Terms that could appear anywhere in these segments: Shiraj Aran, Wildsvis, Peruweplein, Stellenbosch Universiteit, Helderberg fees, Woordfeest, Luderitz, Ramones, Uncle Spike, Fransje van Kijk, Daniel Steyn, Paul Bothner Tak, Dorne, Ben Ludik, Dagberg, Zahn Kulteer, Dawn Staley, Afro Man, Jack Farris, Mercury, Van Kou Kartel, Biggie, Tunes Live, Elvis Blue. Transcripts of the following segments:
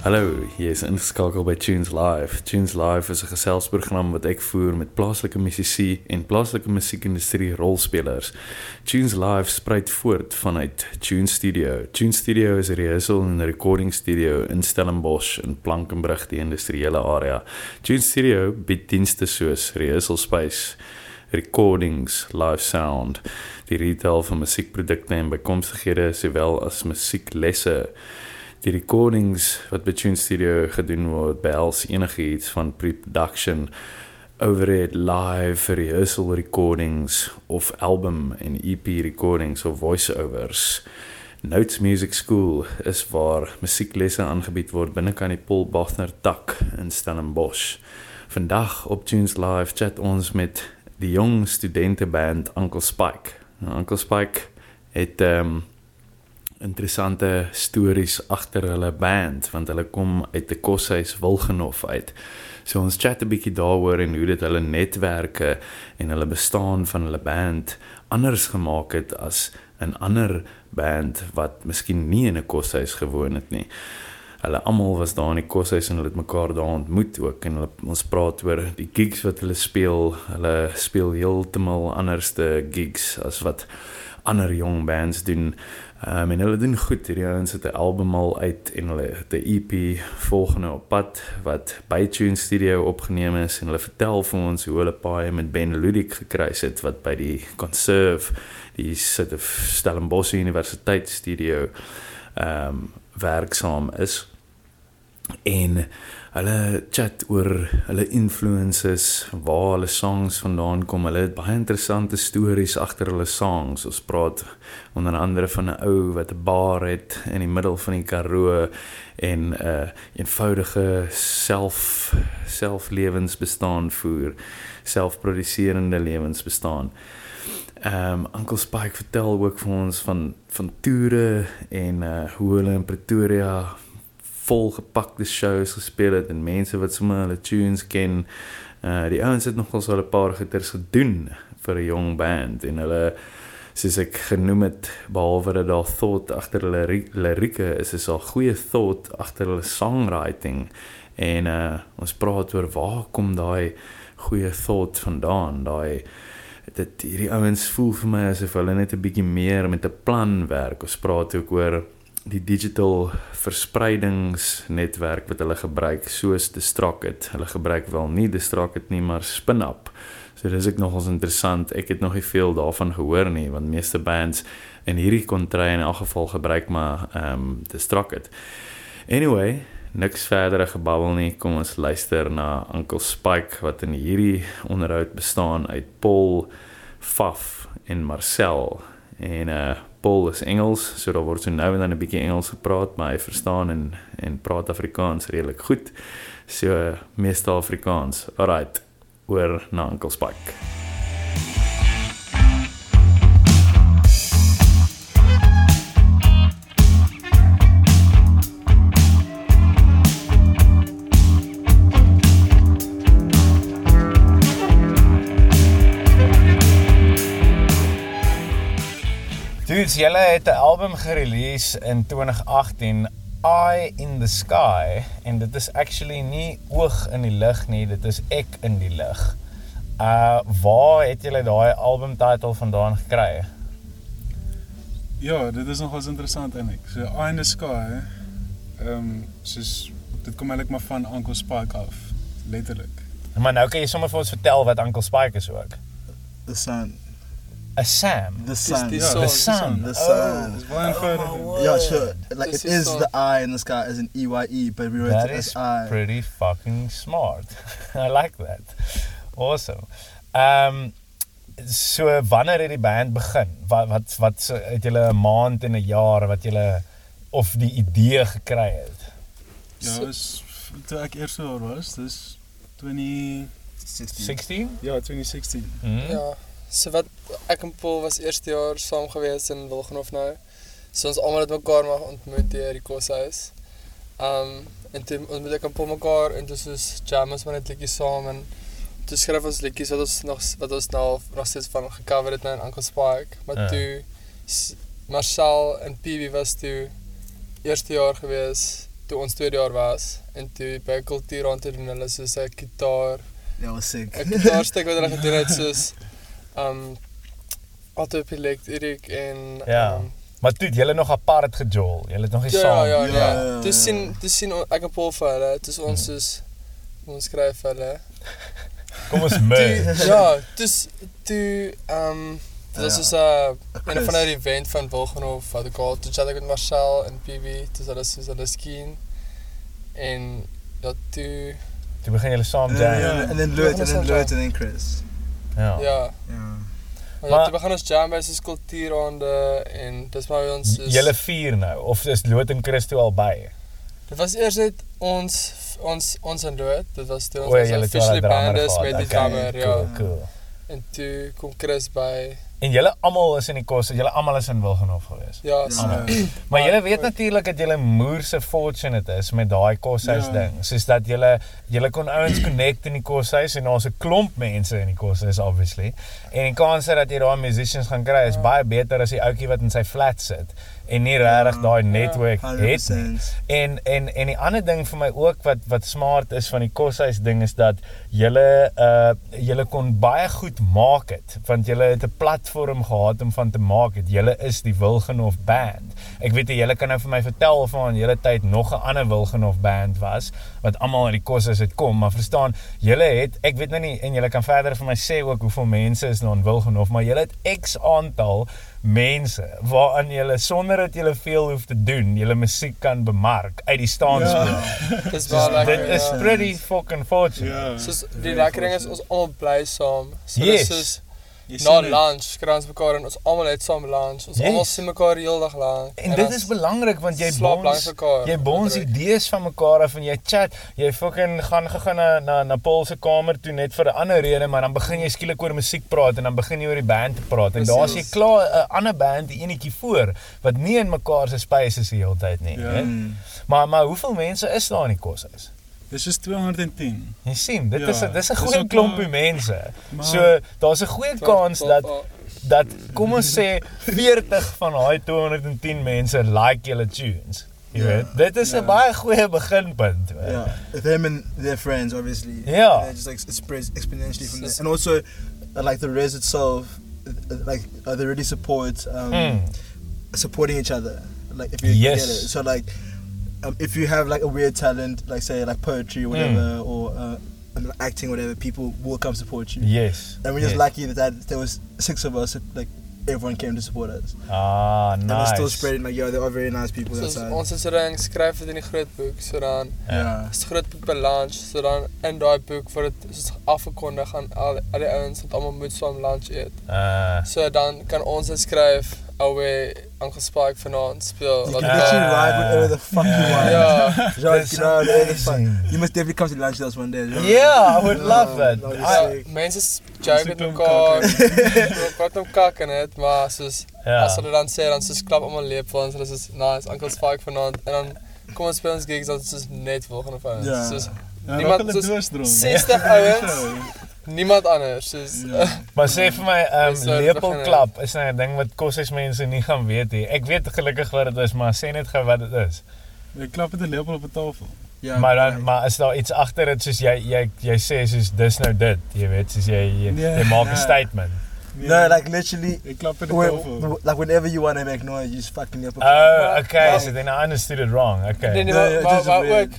Hallo, jy is ingeskakel by Tunes Live. Tunes Live is 'n geselsprogram wat ek voer met plaaslike musisië en plaaslike musiekindustrie rolspelers. Tunes Live spruit voort vanuit Tunes Studio. Tunes Studio is 'n rehearsal en 'n recording studio in Stellenbosch in Plankenbrug, die industriële area. Tunes Studio bied dienste soos rehearsal space, recordings, live sound, die retail van musiekprodukte en bykomstighede, sowel as musieklesse. Die recordings wat by Tunes Studio gedoen word, behels enigiets van pre-production, overhead live rehearsal recordings of album en EP recordings of voiceovers. Notes Music School is waar musieklesse aangebied word binnekant die Paul Bothner Tak in Stellenbosch. Vandag op Tunes Live chat ons met die jong studenteband Uncle Spike. Uncle Spike het interessante stories agter hulle band, want hulle kom uit die koshuis Wilgenhof uit. So ons chat 'n bietjie daaroor en hoe dit hulle netwerke en hulle bestaan van hulle band anders gemaak het as 'n ander band wat miskien nie in 'n koshuis gewoon het nie. Hulle almal was daar in die koshuis en hulle het mekaar daar ontmoet ook en ons praat oor die gigs wat hulle speel. Hulle speel heeltemal anderste gigs as wat ander jong bands doen. En hulle doen goed, hierdie ouens het 'n album al uit en hulle het 'n EP volgende op pad wat by Tunes Studio opgeneem is en hulle vertel vir ons hoe hulle paai met Ben Ludik gekruis het wat by die Conserve, die Stellenbosch Universiteit studio werksaam is. En hulle chat oor hulle influences, waar hulle songs vandaan kom. Hulle het baie interessante stories agter hulle songs. Ons praat onder andere van 'n ou wat 'n bar het in die middel van die Karoo en 'n eenvoudige selflewensbestaan voer, selfproduserende lewensbestaan. Uncle Spike vertel ook vir ons van toere en hoe hulle in Pretoria volgepakte shows gespeel het en mense wat sommer hulle tunes ken. Die ouens het nogals al 'n paar gitters gedoen vir 'n jong band en hulle, soos ek genoem het, behalwe dat daar thought agter hulle lirieke is daar goeie thought agter hulle songwriting en ons praat oor waar kom daai goeie thought vandaan, dat hierdie ouens voel vir my asof hulle net 'n bietjie meer met 'n plan werk. Ons praat ook oor die digital verspreidingsnetwerk wat hulle gebruik, soos Destruct it. Hulle gebruik wel nie Destruct it nie, maar Spin up. So dis ek nogals interessant. Ek het nog nie veel daarvan gehoor nie, want meeste bands in hierdie kontry in elk geval gebruik maar Destruct it. Anyway, niks verdere gebabbel nie, kom ons luister na Uncle Spike, wat in hierdie onderhoud bestaan uit Paul, Faf en Marcel. En Paul is Engels, so daar word so nou en dan 'n bietjie Engels gepraat, maar hy verstaan en praat Afrikaans redelik goed. So meestal Afrikaans. Alright, oor na Uncle Spike. Julle het 'n album gerelease in 2018, Eye in the Sky, en dit is actually nie oog in die lig nie, dit is ek in die lig. Waar het julle daai albumtitel vandaan gekry? Ja, dit is nogals interessant eintlik. So Eye in the Sky, soos dit kom eintlik maar van Uncle Spike af, letterlik. Maar nou kan jy sommer vir ons vertel wat Uncle Spike is ook. The sun. Yeah, sure. Like this is the eye in the sky as an EYE, but we wrote it as I. Pretty fucking smart. I like that. Awesome. So wanneer het die band begin? Wat het julle 'n maand en 'n jaar wat julle of die idee gekry het? Ja, is toe ek eers daar was, dis 2016. Ja, 2016. Ja. So wat ek en Paul was eerste jaar saam gewees in Wilgenhof nou. So ons almal het mekaar maar ontmoet deur die koshuis. En toe ontmoet ek en Paul mekaar en toe soos jam ons maar net liedjies saam en toe skryf ons liedjies wat ons nou steeds van gecover het nou in Uncle Spike. Maar toe Marcel en Phoebe was toe eerste jaar gewees. Toen ons tweede jaar was. En toen bij cultuur aan te doen, hulle soos 'n gitaar. Ja, was sick. 'n Gitaarstuk wat hulle gedoen het soos autopilot, Erik en ja. Maar toe het julle nog apart gejol. Julle het nog nie saam. Ja. Toe sien ek 'n Paul vir hulle. Toe is ons soos ons skryf hulle. Kom ons mee. Ja, toe dit was soos een van die event van Wilgenhof wat ek al, toe chat ek met Marcel en PB, toe is hulle skien en ja, toe begin julle saam jam en dan Louis en dan Chris ja. Maar toe begin ons jam by soos kultuuraande en dis maar ons soos julle vier nou, of is Louis en Chris toe al by? Dit was eers net ons en Louis, dit was toe ons officially band is met die drummer, ja. Cool. En toe kom Chris by. En julle almal is in die kos, julle almal is in Wilgenhof gewees. Ja, so. Maar julle weet natuurlik dat julle moerse fortunate is met daai koshuis ding. Soos dat julle kon ouens connect in die koshuis en daar's 'n klomp mense in die koshuis obviously. En die kans dat jy daai musicians gaan kry is baie beter as die ouetjie wat in sy flat sit en nie regtig daai netwerk het nie. En die ander ding vir my ook wat smart is van die koshuis ding is dat julle kon baie goed maak het, want julle het 'n platform gehad om van te maak het. Julle is die Wilgenhof band. Ek weet julle kan nou vir my vertel of aan julle tyd nog 'n ander Wilgenhof band was wat almal uit die koshuis het kom, maar verstaan, julle het, ek weet nou nie en julle kan verder vir my sê ook hoeveel mense is nou in Wilgenhof, maar julle het X aantal mense waaraan julle sonder dat julle veel hoef te doen, julle musiek kan bemark uit die staanspel. Ja. Dis baie lekker. Dit is pretty fucking fortunate. Ja. Soos die lekker ding is ons almal bly saam. So yes. Dis na lunch, kry ons mekaar en ons almal het saam lunch. Ons almal sien mekaar heeldag lank. En dit is belangrik want jy bons idees van mekaar af en jy chat. Jy fucking gaan na Paul se kamer toe net vir 'n ander rede, maar dan begin jy skielik oor musiek praat en dan begin jy oor die band te praat en daar's jy klaar 'n ander band, die enetjie voor wat nie in mekaar se space is die hele tyd nie, yeah. Maar hoeveel mense is daar in die koshuis? Dis is 210. Jy sien, dit is 'n goeie klompie mense. So daar's 'n goeie kans dat kom ons sê 40 van daai 210 mense like julle tunes. Jy weet, dit is 'n baie goeie beginpunt. Ja, them and their friends obviously. Yeah. It just like it spreads exponentially from there. And also like the res itself, like they really support supporting each other. Like if you get it. So like if you have like a weird talent, like say like poetry or whatever, or acting or whatever, people will come support you. Yes. And we're just lucky that there was 6 of us, like everyone came to support us. Ah, nice. And we're still spreading, like yo, there are very nice people outside. Ons het dan skryf dit in die groot boek, so dan is groot boek balans, so dan in daai boek word dit soos afgekondig aan al die ouens wat almal moet saam lunch eet. So dan kan ons skryf alweer Uncle Spike vanaand speel. You can literally ride whatever the fuck you want. Yeah. You must definitely come to lunch with us one day. Right? Yeah, I would love that. Mense joke met mekaar. Wat om kak en het, maar soos as hulle dan sê, dan soos klap almal leep vir ons, hulle soos nice Uncle Spike vanaand en dan kom ons speel ons gigs, dan soos net volgende van ons. Soos niemand soos 60 ouens. Niemand anders is. Maar sê vir my, lepelklap is nou 'n ding wat koshuismense nie gaan weet nie. Ek weet gelukkig wat dit is, maar sê net gou wat dit is. Jy klap met 'n lepel op 'n tafel. Ja, maar is daar iets agter dit soos jy sê soos dis nou dit, jy weet, soos jy maak 'n statement. No, like literally, like whenever you want to make noise, you just fucking up. Oh, okay, so then I understood it wrong, okay. Nee, maar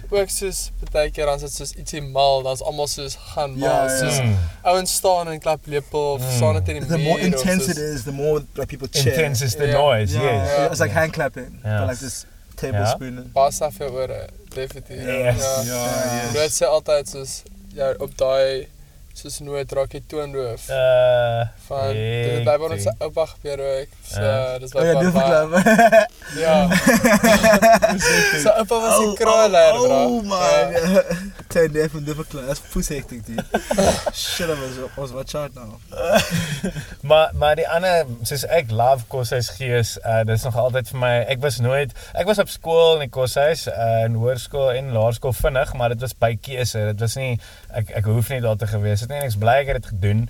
ook soos, betek hier, dan sit soos ietsie mal, dan is allemaal soos gaan mal, soos ouwens staan en klap lepel, of staan het in die meer. The more intense it is, the more like people cheer. Intense is the noise, yes. It's like hand clapping, but like this tablespoon. Pas af jou oor, definitief. Yes. Doet sy altyd soos, ja, op die... soos nooit raak jy toonroof van, dit blijf aan ons opa gebeur ook, so dit blijf aan my so opa was die kraaileier bro, man, ten def en duffel, dat is poeshektig die shit, ons wat chart nou maar die ander, soos ek love koshuis gees, dit is nog altyd vir my, ek was op school in die koshuis, in hoërskool en laerskool vinnig, maar dit was by keuse, dit was nie, ek hoef nie daar te gewees het nie, niks blij ek het gedoen.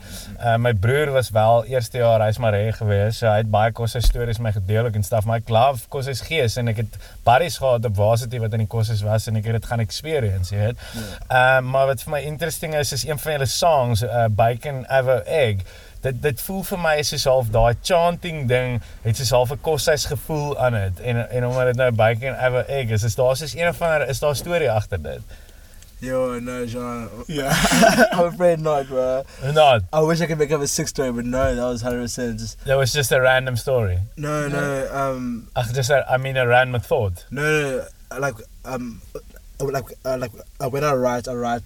My broer was wel eerste jaar, hy is maar reg gewees, so hy het baie koshuis stories my gedeellik en stuff, maar ek love koshuis gees en ek het baie sukses gehad op varsity wat in die kursus was en ek het dit gaan experience, jy weet. Maar wat vir my interesting is een van hulle songs, Bacon Over Egg. Dit voel vir my soos half daai chanting ding, het soos half 'n koshuis gevoel aan dit en omdat dit nou Bacon Over Egg is daar soos een of ander, is daar 'n storie agter dit. Yo, no, John. Yeah. I'm afraid not, bro. Not. I wish I could make up a sick story, but no, that was 100% just... That was just a random story? No. A random thought? No. When I write what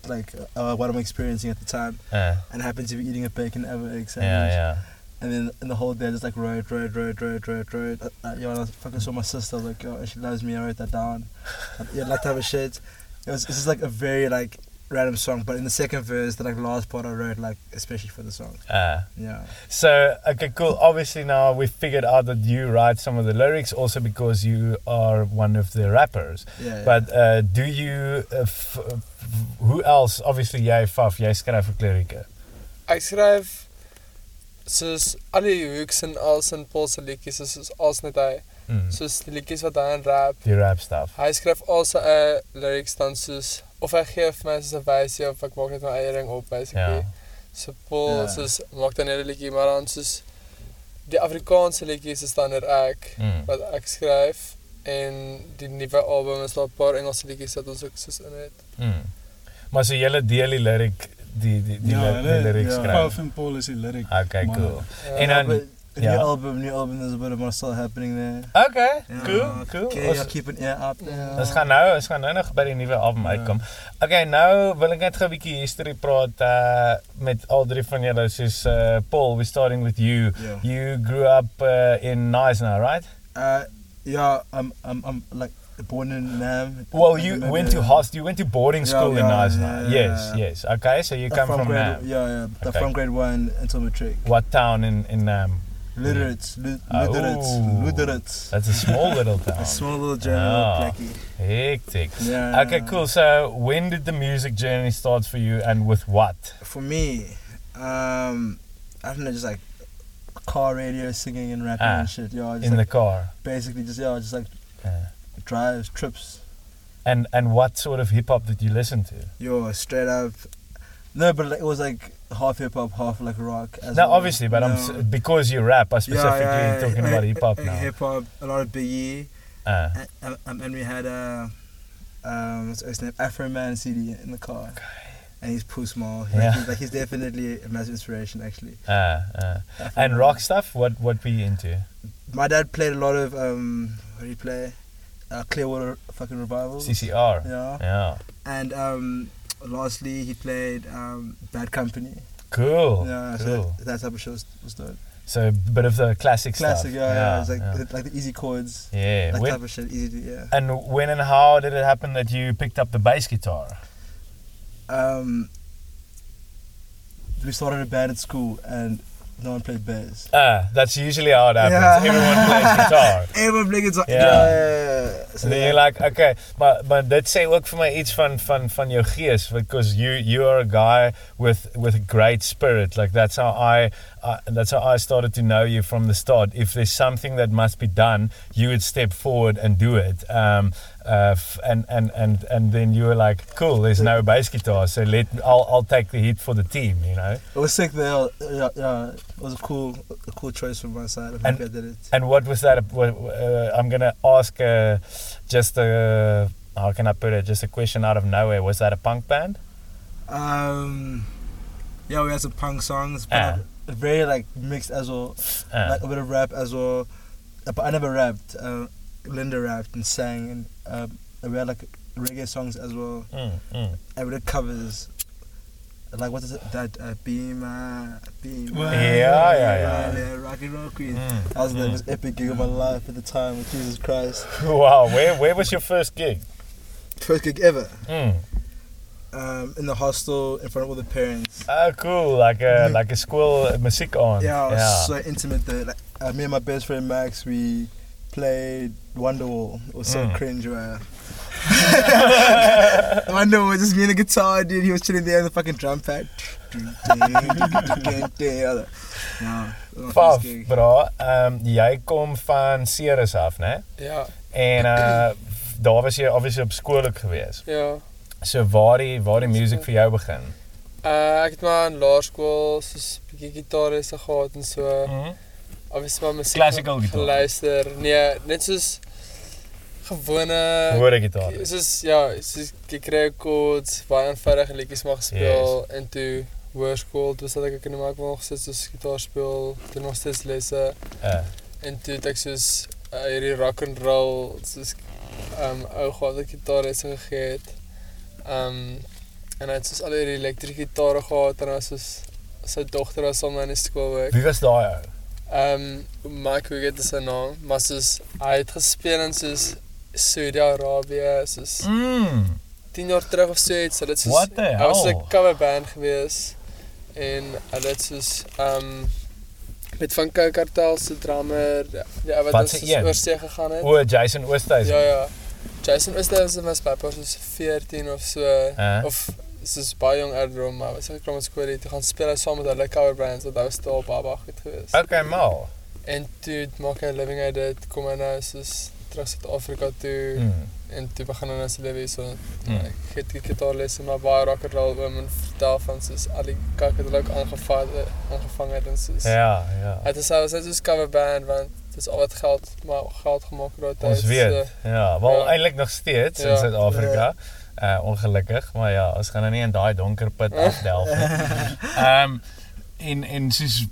I'm experiencing at the time. And I happen to be eating a bacon ever egg sandwich. Yeah. And then in the whole day, I just like wrote. I fucking saw my sister, I was like, yo, she loves me, I wrote that down. I'd like to have a shit. This is like a very like random song, but in the second verse, the like last part I wrote like especially for the song. Yeah. So okay, cool. Obviously now we figured out that you write some of the lyrics also because you are one of the rappers. Yeah. But do you? Who else? Obviously, jy skryf vir lirieke. Ek skryf soos alle hooks en alles en Paulse liedjies soos als net hy. Soos die liedjies wat hy rap. Die rap stuff. Hy skryf also lyrics dan soos of hy gee vir my soos 'n wysie of ek maak net my eie ding op basically. Yeah. So Paul soos maak dan 'n liedjie maar dan soos die Afrikaanse liedjies is dan ek wat ek skryf en die nuwe album is daar 'n paar Engelse liedjies wat ons ook soos in het. Maar so julle deel die lyric die lyrics skryf. Ja, Paul en Paul is die lyric. Okay, man. Cool. Yeah. En dan New album, there's a bit of more stuff happening there. Okay, yeah, cool. Okay, I'll keep an ear up. Ons gaan nou nog by die nuwe album uitkom. Okay, nou wil ek net 'n bietjie history praat met al drie van julle. Soos Paul, we're starting with you. Yeah. You grew up in Knysna, right? Yeah, I'm like born in Nam. Well, you went to boarding school in Knysna. Yeah. Yes. Okay, so you come from Nam. Yeah. Okay. From grade 1 until matric. What town in Nam? Luderitz. That's a small little town. A small little journey, blackie. Hectic. Yeah, okay, cool. So when did the music journey start for you and with what? For me, I don't know, just like car radio singing and rapping and shit. Yeah, in the car? Basically, just drives, trips. And what sort of hip-hop did you listen to? Yo, straight up. No, but it was like half hip hop, half like rock. Obviously, but no. Because you rap, I'm specifically talking about hip hop now. Hip hop, a lot of Biggie. And we had Afro Man CD in the car. Okay. And he's Pooh Small. He's definitely a massive inspiration, actually. And rock stuff. What were you into? My dad played a lot of what did he play? Clearwater fucking Revival. CCR. Yeah. And lastly, he played Bad Company. Cool. Yeah, cool. So that type of show was dope. So a bit of the classic stuff. Yeah. It's like the easy chords. Yeah. That type of shit, easy to And when and how did it happen that you picked up the bass guitar? We started a band at school and no one played bass. That's usually how it happens. Yeah. Everyone plays guitar. Yeah. So then you're like, okay, but that say ook vir my iets van jou gees, because you are a guy with a great spirit. Like that's how I started to know you from the start. If there's something that must be done, you would step forward and do it. And then you were like, cool, there's no bass guitar, so I'll take the hit for the team, you know. It was sick there. Yeah. It was a cool choice from my side. I'm happy I did it. And what was that? I'm gonna ask how can I put it? Just a question out of nowhere. Was that a punk band? Yeah, we had some punk songs, but very like mixed as well, like a bit of rap as well. But I never rapped. Linda rapped and sang, and we had like reggae songs as well. And we did covers. Like what is it? That Beam. Yeah. Rocky Roll Queen. That was the most epic gig of my life at the time. With Jesus Christ. Wow. Where was your first gig? First gig ever. In the hostel in front of all the parents. Oh, cool! Like a school music on. Yeah, it was so intimate though. Like me and my best friend Max, we played Wonderwall. It was so cringe, man. Wonderwall was just me and a guitar, dude. He was chilling there in the fucking drum pad. Faf, bro. Jy kom van Ceres af, né? Ja. En daar was jy obviously op skool ook gewees. Ja. So waar die music vir jou begin? Ek het maar in laerskool soos 'n bietjie gitariste gehad en so. Mm-hmm. Obviously maar musiek classical gitaar. Luister. Nee, net soos gewone gitaar. Soos ja, soos gekry chords, baie eenvoudige liedjies maar gespeel en toe hoërskool, toe sal ek ook in die mark waar gesit soos gitaar speel, toe nog steeds lesse. En toe het ek soos hierdie rock and roll soos ou gehad gitaarlesse gegee het. En hy het soos al hierdie elektrische gitare gehad en hy was soos sy dogter was saam in die skool werk. Wie was daai ou? Mike Wiggett is sy naam, maar soos hy het gespeel in soos Saudi-Arabië, soos 10 jaar terug of so iets. Soos, what the hell? Hy was 'n coverband gewees en hy het soos met Van Kou Kartel se drummer, die ou wat ons oorsee gegaan het. O, Jason Oosthuysen. Ja. Jason Oosthuysen was bypa soos 14 of so, of soos baie jong ouder, maar was ek kom op skool toe gaan speel saam met hulle coverband, wat hy was daar baba goed geweest. Okay, mal. En toe maak hy 'n living uit dit, kom hy nou soos terug Suid-Afrika toe, en toe begin hy nou sy lewe so. Ek het gitaarlesse maar baie rock and roll oom en vertel van soos al die kak het hulle ook aangevang het en soos. Ja. Hy het soos coverband, want dis al wat geld gemaak het. Ons weet, ja. Wel, eindelijk nog steeds in Suid-Afrika. Ongelukkig, maar ja, ons gaan nou nie in die donker put afdelf. En soos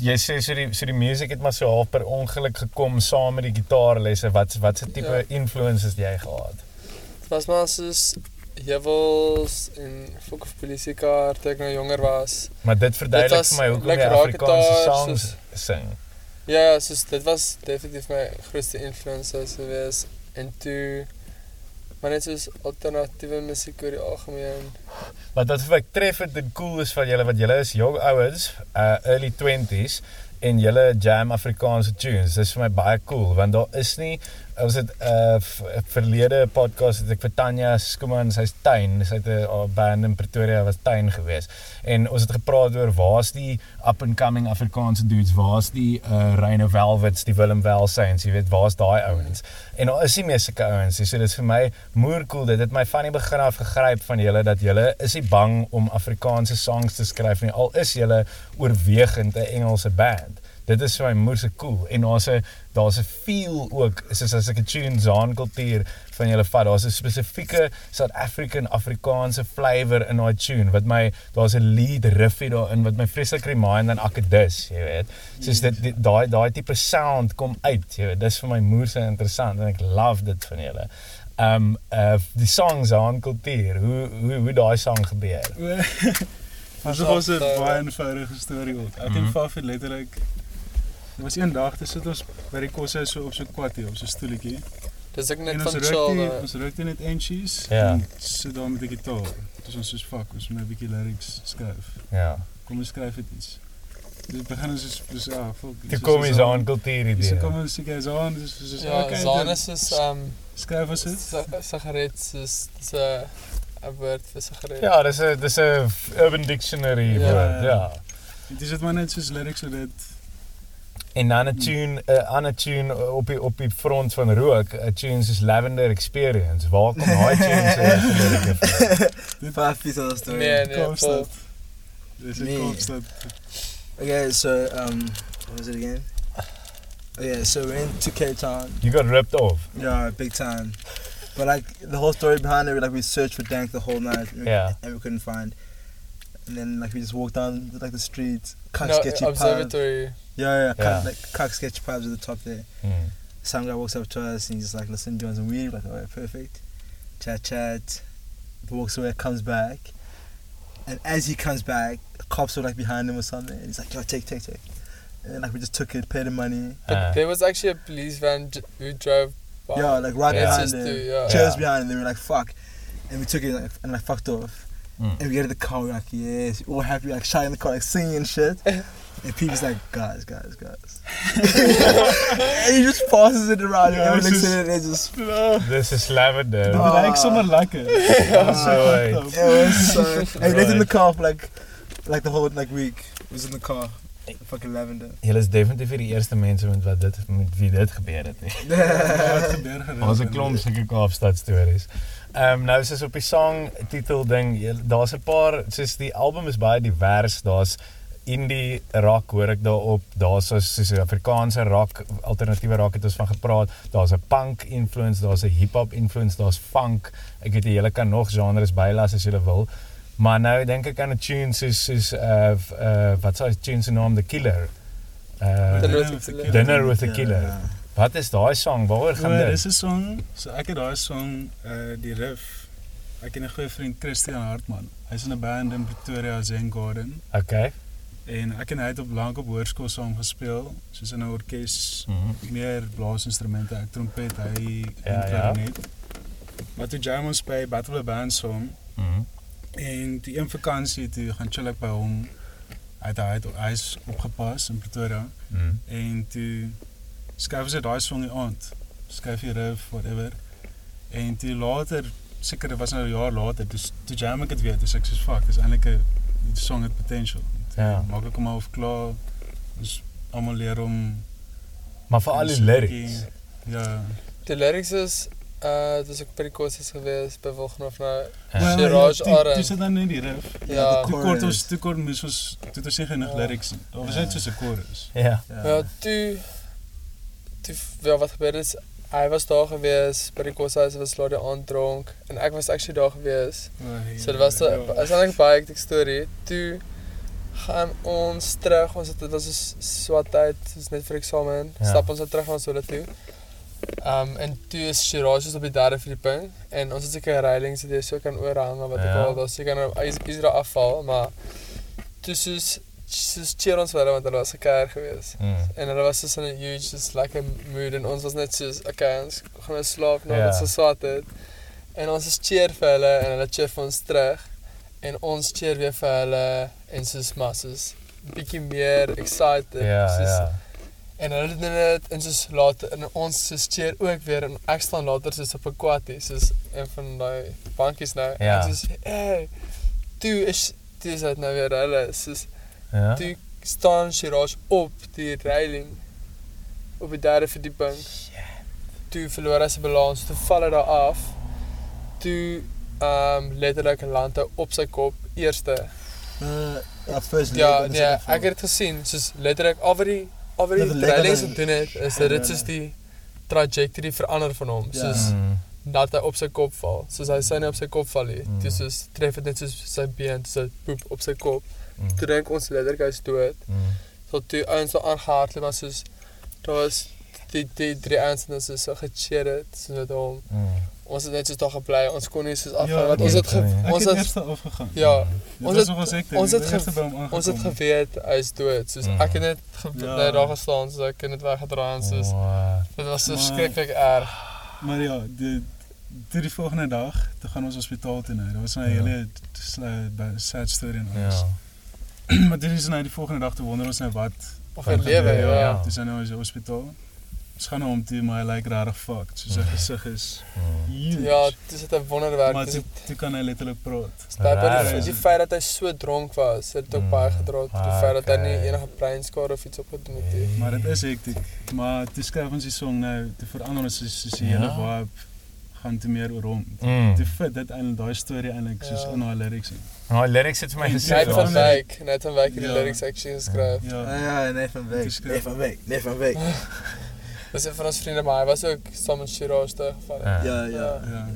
jy sê, so die music het maar so half per ongeluk gekom saam met die gitaarlesse. Wat se type influences het jy gehad? Het was maar soos Jevels en Fokofpolisiekar, toe ek nou jonger was. Maar dit verduidelik vir my hoekom jy Afrikaanse songs sing. Ja, soos dit was definitief my grootste influences gewees. En toe maar net soos alternatieve muziek oor die algemeen. Wat vir ek treffend en cool is van julle, wat julle is jong ouens, early 20s, en julle jam Afrikaanse tunes. Dit is vir my baie cool, want daar is nie, ons het verlede podcast het ek vir Tanja Skumans, hy's Tuin, sy het 'n band in Pretoria, was Tuin gewees. En ons het gepraat oor waar's die up-and-coming Afrikaanse dudes, waar's die Reino Velvets, die Willem Welsyns, jy weet, waar's daai ouens. En daar is nie meer sulke ouens, so dit is vir my moer cool, dit het my van die begin af gegryp van julle, dat julle is nie bang om Afrikaanse songs te skryf nie, al is julle oorwegend 'n Engelse band. Dit is vir my moerse cool, en daar's 'n feel ook, soos as ek 'n tune Zahn Kulteer van julle vat, daar's 'n spesifieke South African-Afrikaanse flavour in daai tune, daar's 'n lead riffie daarin, wat my vreeslik remind aan Akkadis, jy weet, soos daai tipe sound kom uit, jy weet, dis vir my moerse interessant, en ek love dit van julle. Die song Zahn Kulteer, hoe daai song gebeur? Ons het ons 'n baie eenvoudige storie ook. Ek en Faf het letterlik was eendag, toe sit ons by die koshuis so op so 'n kwattie, op so 'n stoeltjie. Dis ek net van Charles. Ons rukte net entjies en sit daar met die gitaar. Dis ons soos fuck, ons moet 'n bietjie lyrics skryf. Ja. Kom ons skryf dit iets. Dit begin ons soos fuck. Dit kom is aan kultuur idee. Dis kom ons sê Zahn, dis soos okay. Zahn is skryf ons dit. Sigarette is a woord vir sigaret. Ja, dis 'n Urban Dictionary woord, ja. Dit is dit maar net soos lyrics so dit. En dan 'n tune op die front van rook, 'n tune soos Lavender Experience. Waar kom daai tune se? Dit was iets anders toe. Nee, Kaapstad. Dis in Kaapstad. Okay, so what was it again? Oh yeah, so we went to Cape Town. You got ripped off. Yeah, big time. But like the whole story behind it, like we searched for dank the whole night, and we couldn't find. And then like we just walked down like the streets, sketchy observatory. Pub. Yeah. Like sketchy pubs at the top there. Mm. Some guy walks up to us and he's just like, "Listen, do you want some weed?" Like, alright, perfect. Chat. He walks away, comes back, and as he comes back, the cops were like behind him or something. And he's like, "Yo, take." And then like we just took it, paid the money. But there was actually a police van who drove. Wow. Yeah, like right behind them, chairs behind them, and we were like, fuck. And we took it and like fucked off. And we get in the car, we're like, yes, all happy, like shouting in the car, like singing and shit. And Pete's like, guys. And he just passes it around, and everyone looks at it and just... This is lavender. But I think someone like it. It was so... And we lived in the car for like the whole like week. It was in the car. Fucking lavender. Jullie is definitief weer die eerste mensen met wie dit gebeur het nie. Ons 'n klomp sulke Kaapstad stories. Nou soos op die song titel ding, daar's 'n paar, soos die album is baie divers, daar's indie rock hoor ek daarop, daar's soos Afrikaanse rock, alternatiewe rock het ons van gepraat, daar's 'n punk influence, daar's 'n hip-hop influence, daar's funk. Ek weet jy kan nog genres bylas as jy wil. Maar nou denk ek aan 'n tune wat sou die tune se naam The Killer. Dinner with the Killer. Yeah. Wat is daai song? Waaroor gaan dit? Dis 'n song. So ek het daai song die riff. Ek ken 'n goeie vriend Christian Hartman. Hy's in 'n band in Pretoria, Zengarden. Okay. En ek en hy het op lank op hoërskool saam gespeel, soos in 'n orkes, meer blaasinstrumente, ek trompet, hy klarinet. Maar toe jam ons by Battle of Bands saam. En die een vakansie toe gaan chill ek by hom. Hy het op ys opgepas in Pretoria. En toe skryf sy daai song die aand. Skryf die riff, whatever. En toe later, seker dit was nou 'n jaar later, toe jam ek het weer, toe sê ek soos fuck, dis eintlik 'n song het potential. Ja. Maklik om half klaar. Ons almal leer om, maar veral die lyrics. Ja. Die lyrics is het is ook by die courses geweest by Wilgenhof nou, Shiraj Aran. Toe sit dan in die riff. Ja, toe kort moes ons, toe het ons nie genoeg lyrics nie. Daar was net soos 'n chorus. Ja. Ja, toe wat gebeur is, hy was daar geweest by die courses, was laat die aand dronk, en ek was actually daar geweest. So dit was 'n baie hectic story. Toe gaan ons terug, dit was so swat tyd, ons net vir eksamen, stap ons terug na Sola toe. En toe is Shiraj op die derde verdieping en ons het seker reilings wat jy so kan oorhang wat ek al daar seker nou is daar afval, maar toe soos cheer ons wel want hulle was gekeer geweest en hulle was soos in 'n huge soos lekker mood en ons was net soos okay, ons gaan nou slaap nou wat so swat het en ons is cheer vir hulle en hulle cheer vir ons terug en ons cheer weer vir hulle en soos maar soos bietjie meer excited en hulle doen dit en soos later en ons soos cheer ook weer en ek staan later soos op 'n kwaadie soos een van die bankies nou en soos hey, toe is dit nou weer hulle soos toe staan Shiraj op die reiling op die derde verdieping toe verloor hy sy balans, toe val hy daar af toe letterlik land hy op sy kop eerste ek het dit gesien soos letterlijk al die al wat die reilings gedoen het, is dat dit soos die trajectory verander van hom, soos dat hy op sy kop val, soos hy sy nie op sy kop val nie, dus soos tref het net soos sy been, soos hy poep op sy kop, toe denk ons letterlijk hy is dood, so toe ons al aangehardloop, maar soos, daar was die drie ouens en soos so gecheer het, soos met hom, ons het net soos daar geblei, ons kon nie soos afgaan, want ons het eerste afgegaan. Ja, ons het geweet, hy is dood, soos ek het net daar gestaan, soos ek het net weggedraan, soos dit was so skrikkelik erg. Maar ja, toe die volgende dag, toe gaan ons hospitaal toe nou, dit was nou 'n hele sad story en alles. Maar dit is nou die volgende dag, toe wonder ons nou wat. Of hy lewe, ja. Toe zijn nou in die hospitaal. Ons gaan nou om toe, maar hy lyk rarig fucked, so sy gesig is huge. Ja, toe sit hy wonderwerk. Maar toe kan hy letterlik praat. Die feit dat hy so dronk was, het ook baie gedraad, die feit dat hy nie enige breinskade of iets opgedoen het. Maar dit is hectiek. Maar toe skryf ons die song nou, toe verander ons soos die hele vibe, gaan toe meer oor hom. Toe fit dit eindelijk, die story eindelijk, soos in haar lyrics. Haar lyrics het vir my gesê. Net van Wyk het die lyrics actually geskryf. Ja, net van Wyk. Dat is een van ons vrienden, maar hij was ook samen met Shiraj tegengevallen. Ja.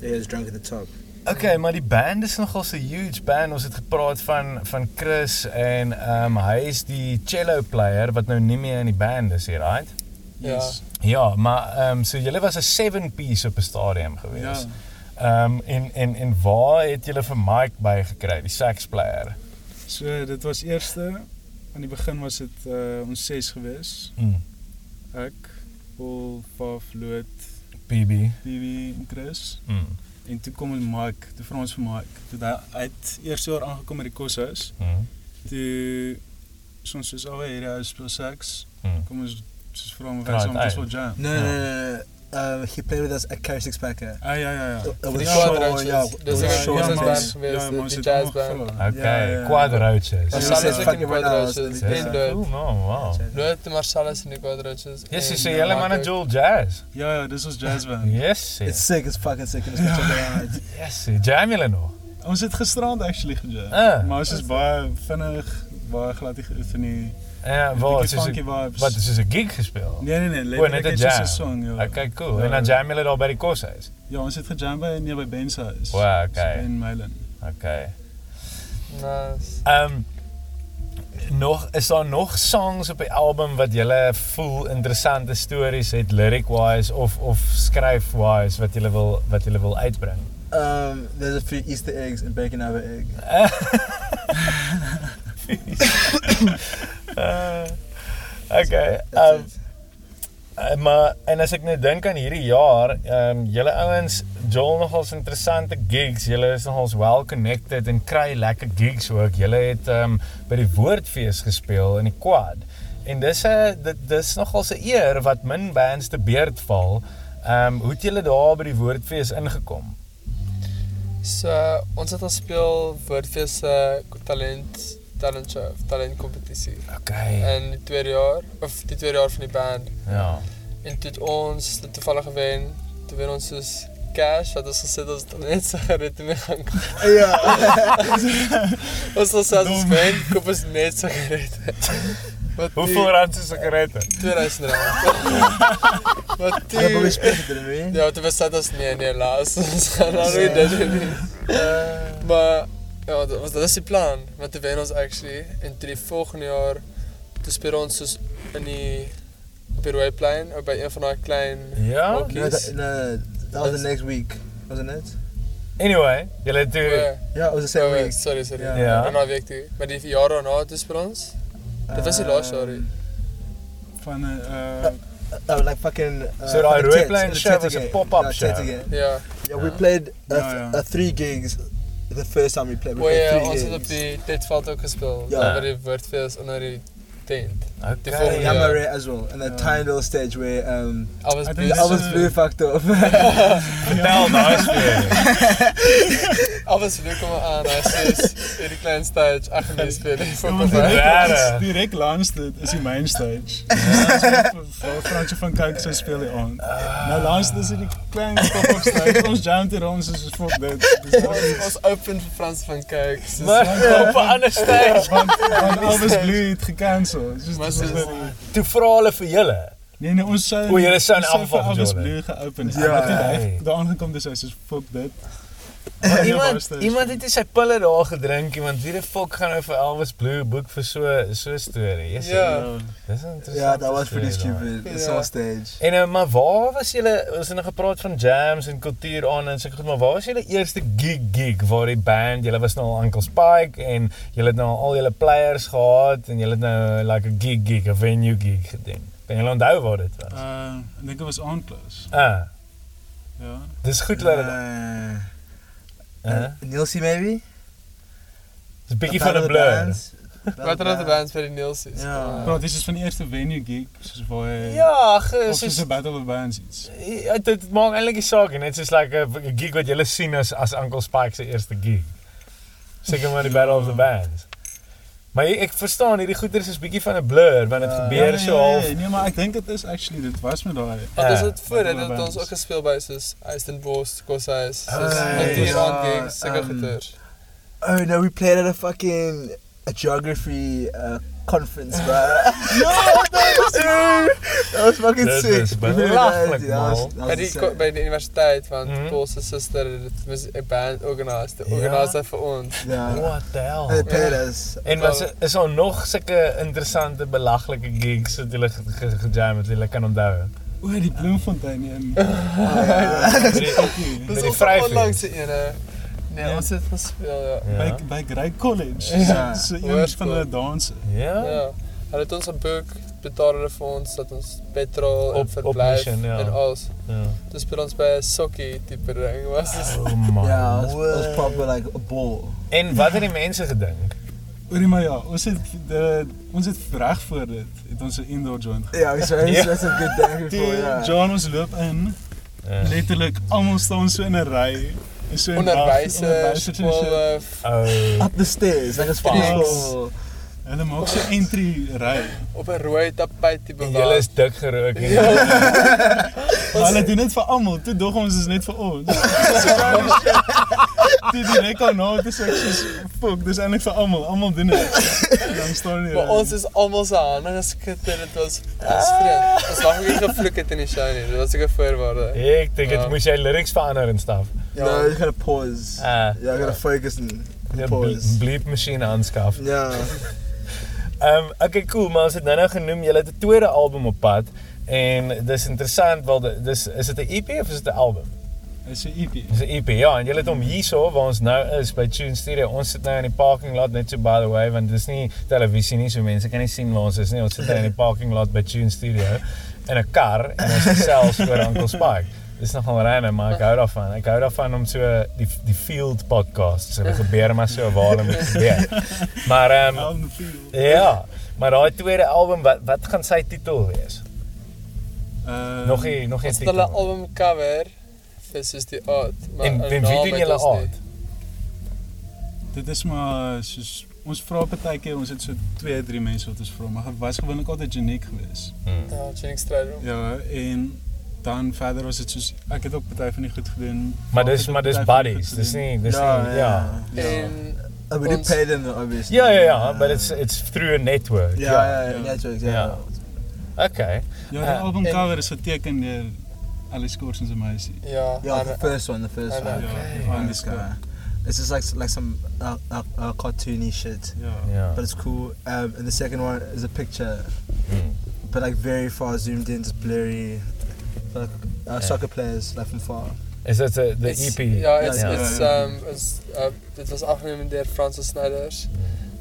He was drunk at the top. Oké, maar die band is nogal so huge band. Ons het gepraat van Chris en hy is die cello player wat nou nie meer in die band is, right? Yes. Ja, maar so julle was 'n 7-piece op 'n stadium geweest. Ja. En waar het julle vir Mike by gekry, die sax player? So, dit was eerste. Aan die begin was dit ons 6 geweest. Ek, Paul, Paf, Loot, PB en Chris. En toe kom Mike, toe vra ons vir Mike. Toe hy het eerste jaar aangekom met die koshuis. Toe soms soos, hierdie huis speel seks. Kom ons soos vra om wat saam te speel jam. Nee, He played with us at Carrie Sixpacker. Ah, ja. Over de met de jazzband. Oké, Quadrootjes. Marsalis ook in de Quadrootjes. Cool man, wow. Duet Marsalis in de Quadrootjes. Yes, ze zijn helemaal een Joel Jazz. Ja, dit was jazzband. Yes. It's sick, it's fucking sick. Yes, jam jullie nog? We zitten gisterand actually gejamd. Maar het is baar vinnig, baar gelatig van ja, wow, wat is een gig gespeeld? Nee. Lekker net een song, joh. Oké, cool. Ja. En dan jam jullie al bij de Korshuis? Ja, we zitten gejamd bij Ben's huis. Wow, oké. In Meilen. Oké. Nice. Is daar nog songs op je album wat jullie voel interessante stories het lyric-wise of schrijf-wise wat jullie wil uitbrengen? There's a few Easter eggs in Bacon Our Egg. Okay. Maar en as ek net dink aan hierdie jaar, julle ouens Joel nogals interessante gigs, julle is nogals well connected en kry lekker gigs ook. Julle het by die Woordfees gespeel in die Quad. En dis nogals 'n eer wat min bands te beurt val. Hoe het julle daar by die Woordfees ingekom? So, ons het al speel Woordfees talent show, talentcompetitie. Okay. In die tweede jaar van die band. Ja. En toen ons toevallig gewen, toen wen ons dus cash, wat ons gezet als talent sigaretten mee gaan kopen. Ja. Ons was zelfs gewen, koop ons net sigaretten. Hoeveel rand is sigaretten? 2000 rand. Wat die? Hebben we spijt ermee? Ja, toen was dat als nee, laat ons gaan alweer dat doen. Maar ja, dat is die plan, want we winnen ons actually. En toen volgende jaar, toen spelen we ons dus in die Peruweplein, bij een van haar klein hokkies. Ja? No, that was the next week, wasn't it? Anyway, jullie het toen... Ja, it was the same week. Sorry. Ja. En na week toe. Maar die jaar daarna, toen spelen ons. Dat was die laatste jaar. Van... like fucking... so our Peruweplein show was a pop-up show. Yeah, we played three gigs. The first time we played with ons het op die Tetveld ook gespeeld. Ja. Waar die Woordfeest onder die tent. Okay. Yeah, Yamare as well. And that tiny little stage where Elvis Blue fucked up. Vertel nou eens weer. Elvis Blue kwam aan, hij is in die kleine stage, achter die spelen. Direct langs dit is die main stage. Fransje van Kijk zijn spelen aan. Nou langs dit is die kleine pop-up stage, ons jamt hier ons is fuck dit. Ons open voor Frans van Kijk. Maar op een andere stage. Want Elvis Blue het gecanceld. Toe vraag hulle vir julle. Nee, ons zijn vir Elvis Blue geopend. Ja, daar aangekom dus hy soos, fuck dit. Iemand het sy pille daar gedrink, want wie die fuck gaan nou vir Elvis Blue boek vir so story. Ja, dat was pretty stupid, it's on stage. En maar waar was julle, ons het nou gepraat van jams en kultuur aan en so goed, maar waar was julle eerste gig waar die band, julle was nou al Uncle Spike en julle het nou al julle players gehad en julle het nou like a gig, a venue gig gedoen. Kan julle onthou waar dit was? Ek dink het was Aanklas. Ja. Dis goed dat dit... Nielsie maybe? It's Biggie van de Blur. Wat de bands bij de Nielsies. Ja. Bro, dit is dus van die eerste venue gig, soos waar jy... Ja, of soos een battle of bands iets. Dit maak eindelijk nie saak en het is like a gig wat jylle sien as Uncle Spike sy eerste gig. Seker maar die battle of the bands. Maar ek verstaan, hierdie goeie is Biggie van 'n Blur, want het gebeur so half... Nee, maar ek dink dit is actually, dit was met daai... Wat is het voor, dit het ons ook gespeel by soos Eisenbos, Koshuis, soos Antiran Gangs, seker goeters. Oh no, we played at a fucking geography conference, bro. No, that was fucking sick. Belachelijk, man. By die universiteit, want Paul's sister het een band organiseerd vir ons. What the hell? They paid us. En is al nog sulke interessante, belachlike gigs wat julle gejam het, julle kan onthou? Oeh, die Bloemfontein en... Dit is al onlangs die ene. Nee, ons het gespeel, By Grey College, so jongens van hulle dansen. Ja. Hulle het ons een boek, betaal hulle vir ons, dat ons petrol en verblijf en alles. Toen speel ons by een sokkie type ring, was het? Ja, ons proper like a ball. En wat het die mense gedink? Oor maar ja, ons het reg voor dit, het ons 'n indoor joint. Ja, so that's a good thing for ja. John ons loop in. Letterlik almal staan so in 'n ry. So onderwysers, skole, up the stairs, like a spiral. En dan maak so entry ry op 'n rooi tapetie bewaar. Julle is dik gerook hier. Hulle doen dit vir almal, toe dog ons is net vir ons. Dit is net kan nou dis eksis. Fuck, dis eintlik vir almal. Almal doen dit. Dan staan nie. Maar ons is almal se hande geskitter. Dit was vreemd. Ons lag nie geflik het in die show nie. Dit was ek 'n voorwaarde. Ek dink dit moes jy lyrics verander en stuff. Ja, no, you're gonna pause. You're gonna focus and pause. Bleep machine aanskaf. Ja. Okay, cool, maar ons het nou genoem, julle het 'n tweede album op pad en dis interessant, wel dis is dit 'n EP of is dit 'n album? Dis 'n EP. Dis 'n EP, ja, en julle het hom hierso waar ons nou is by Tunes Studio. Ons sit nou in die parking lot net so by the way, want dis nie televisie nie, so mense kan nie sien waar ons is nie. Ons sit nou in die parking lot by Tunes Studio in 'n kar en ons gesels oor Uncle Spike. Dis nogal random, maar ek hou daarvan. Ek hou daarvan om so die field podcasts, so dit gebeur maar so waar moet gebeur. Maar ja, maar daai tweede album, wat gaan sy titel wees? Nog een titel. Ons het 'n album cover, dis is die art, maar en wie doen julle art? Dit is maar soos ons vra partykeer, ons het so 2-3 mense wat ons vra, maar was gewoonlik altyd uniek geweest. Ja, uniek style. Ja, en dan verder was dit soos ek het ook party van die goed gedoen. Maar dis buddies. Dis nie ja. En we did pay them obviously. Ja, but it's through a network. Ja. Okay. Ja, die album cover is geteken deur Alice Corson's amazing. Ja, the first one. Yeah. Eye in the Sky. It's just like some cartoony shit. Yeah. But it's cool. And the second one is a picture. But like very far zoomed in, just blurry. Like soccer players, like from far. Is that the EP? It was afgenomen door Francis Snijders.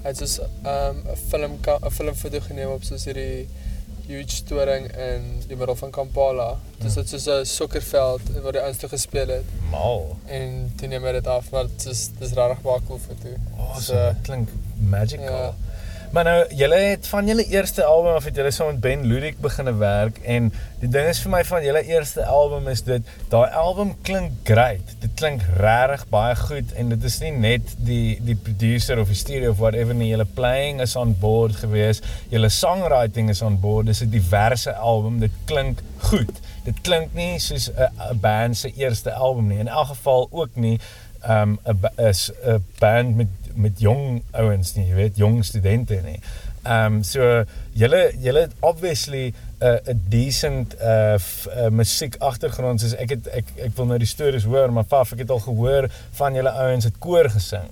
Hij heeft een film foto genomen op soos hierdie huge touring in die middel van Kampala. Dus het is een sokkerveld waar die ouens toe gespeel het. Mal. En toen neem hy dit af, maar het is rarig baie cool foto. Oh, so klink magical. Yeah. Maar nou, julle het van julle eerste album af het julle saam met Ben Ludik beginne werk en die ding is vir my van julle eerste album is dit, daai album klink great, dit klink regtig baie goed en dit is nie net die producer of die studio of whatever nie, julle playing is on board gewees, julle songwriting is on board, dis 'n diverse album, dit klink goed, dit klink nie soos 'n band se eerste album nie, in elk geval ook nie 'n band met jong ouens nie, jy weet, jong studente nie. So julle het obviously 'n decent musiek agtergrond, soos ek wil nou die stories hoor, maar paf, ek het al gehoor van julle ouens het koor gesing.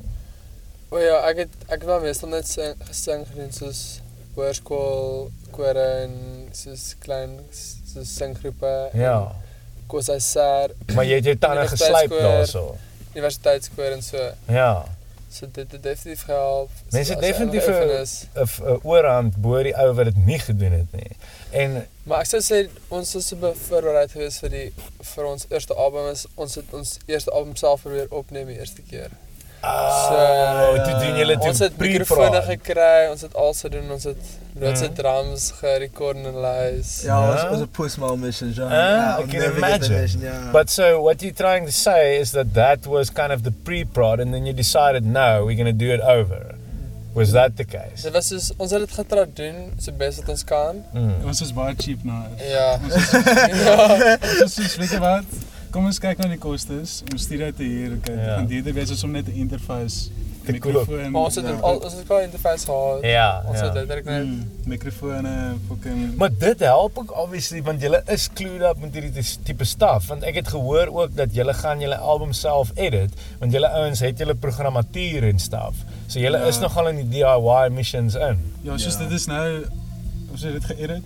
O ja, ek het wel meestal net gesing gedoen soos hoërskool kore en soos klein soos singgroepe. Ja. Kos hy saar. Maar jy het jou tande geslyp daarso. Universiteitskoor en so. Ja. So dit het definitief gehelp. Mense het definitief 'n oorhand bo die ou wat dit nie gedoen het nie. En maar ek sou sê ons is so bevoorbereid geweest vir ons eerste album is ons het ons eerste album self probeer opneem die eerste keer. Toe doen julle ons het mikrofone gekry, ons het alles gedoen, ons het lots drums gerekord en lys. Ja, it was a push-mal mission, John. I can imagine. Mission, yeah. But so what you're trying to say is that was kind of the pre-prod and then you decided, no, we're going to do it over. Was that the case? Dit was soos, ons het dit getrou doen, so best wat ons kan. Ons is baie cheap nou. Ja. Ons is weet jy wat? Kom eens kyk na die kostes. Ons stuur uit hier, okay. Ja. Gaan dierder wees as om net 'n interface, mikrofoon. Maar ons het al interface gehad. Ja. Ons het direk net mikrofone, fucking. Maar dit help ook obviously want julle is clued up met hierdie tipe stuff, want ek het gehoor ook dat julle gaan julle album self edit, want julle ouens het julle programmatuur en stuff. So julle is nogal in die DIY missions in. Ja, soos dit is nou ons het dit geëdit.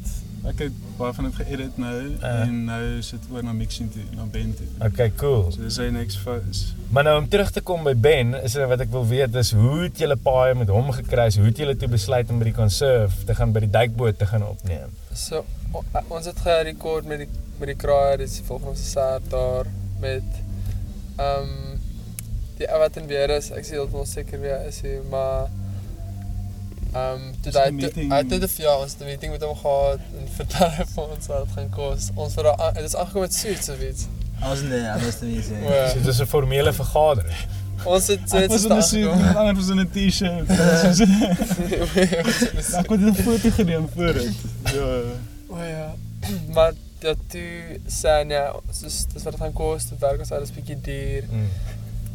Ek het baie van dit geëdit nou en nou sit oor na mixing toe, na Ben toe. Okay, cool. So dis hy niks fout. Maar nou om terug te kom by Ben, is wat ek wil weet is hoe het julle paai met hom gekry? Hoe het julle toe besluit om by die conserve te gaan, by die duikboot te gaan opneem? So ons het gerekord met die kraai, dis volgens ons saad daar met die wat in weer is. Ek sê dit moet seker weer is, maar Uit dit of ja, ons het 'n meeting met hom gehad en vertel van ons wat dit gaan kos. Ons het daar dit is aangekom met suits of iets. Ons nee, anders te wees. Dit is 'n formele vergadering. Ons het dit was 'n suit, ander was 'n T-shirt. Ek het 'n foto geneem voor dit. Ja. O ja. Maar dat toe sê ja, dis wat dit gaan kos, dit werk ons alles bietjie duur.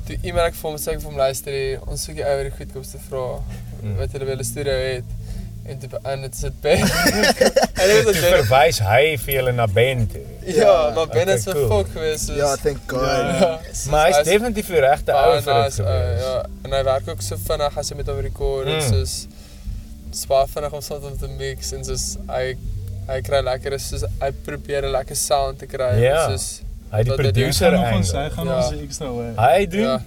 Toe iemand ek vir hom sê ek vir hom luister, ons soek die ouer die goedkoopste vrae. Wat hulle wel 'n studio het en toe en dit sit Ben. Hulle verwys hy vir hulle na Ben toe. Ja, maar Ben is so fok geweest. Ja, thank God. Maar hy's definitief die regte ou vir dit. Ja, en hy werk ook so vinnig as hy met hom rekord, soos swaar vinnig om soms om te mix en soos hy kry lekker is soos hy probeer 'n lekker sound te kry soos hy die producer eigenlijk.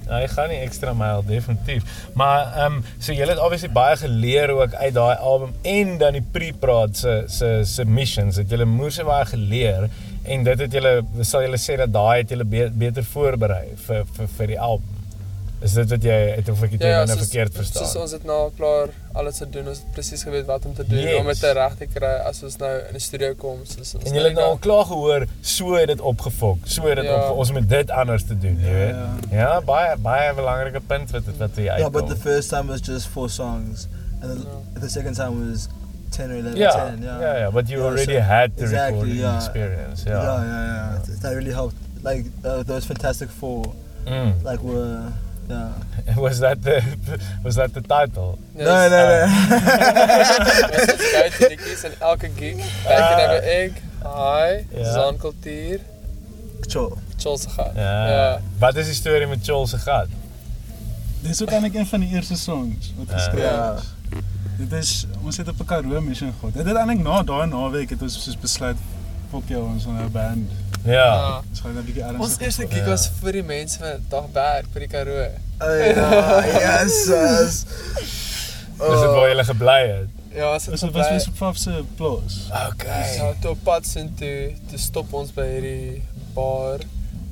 Hy gaan nie extra mile, definitief. Maar, so jy het obviously baie geleer ook uit die album en dan die pre-praat submissions, het jylle moer so baie geleer en dit het jylle, sal jylle sê dat die het jylle beter voorbereid vir die album. Is dit wat jy het of ek het jy nou verkeerd verstaan? Soos ons het nou klaar alles te doen, ons het precies geweet wat om te doen, om het terecht te kry as ons nou in die studio kom. En jy het nou al klaar gehoor, so het het opgefok, ons moet dit anders te doen, jy weet. Ja, baie belangrike punt wat jy uitkom. Yeah, but the first time was just 4 songs, and the second time was 10 or 11, yeah, 10, yeah. Yeah, yeah, but you already had the recording experience, yeah. Yeah, that really helped, like, those Fantastic Four, like, were... Yeah. Was that the title? Yes. No. Ons het gekies en elke gig, elke nummer ek, Zahn Kulteer, Tjolsegat. Ja. Wat is die storie met Tjolsegat? Dit is ook eintlik een van die eerste songs wat geskryf is. Dit is ons het op 'n Karoo mission gehad. Dit het eintlik na daai naweek het ons soos besluit ons van 'n band. Ja. Ons eerste gig was vir die mense van Dagberg, vir die Karoo. Yes. Is dit waar julle geblei het? Ja, ons het geblei. Dit was vir prof se plaas. Okay. So toe pad sin toe stop ons by hierdie bar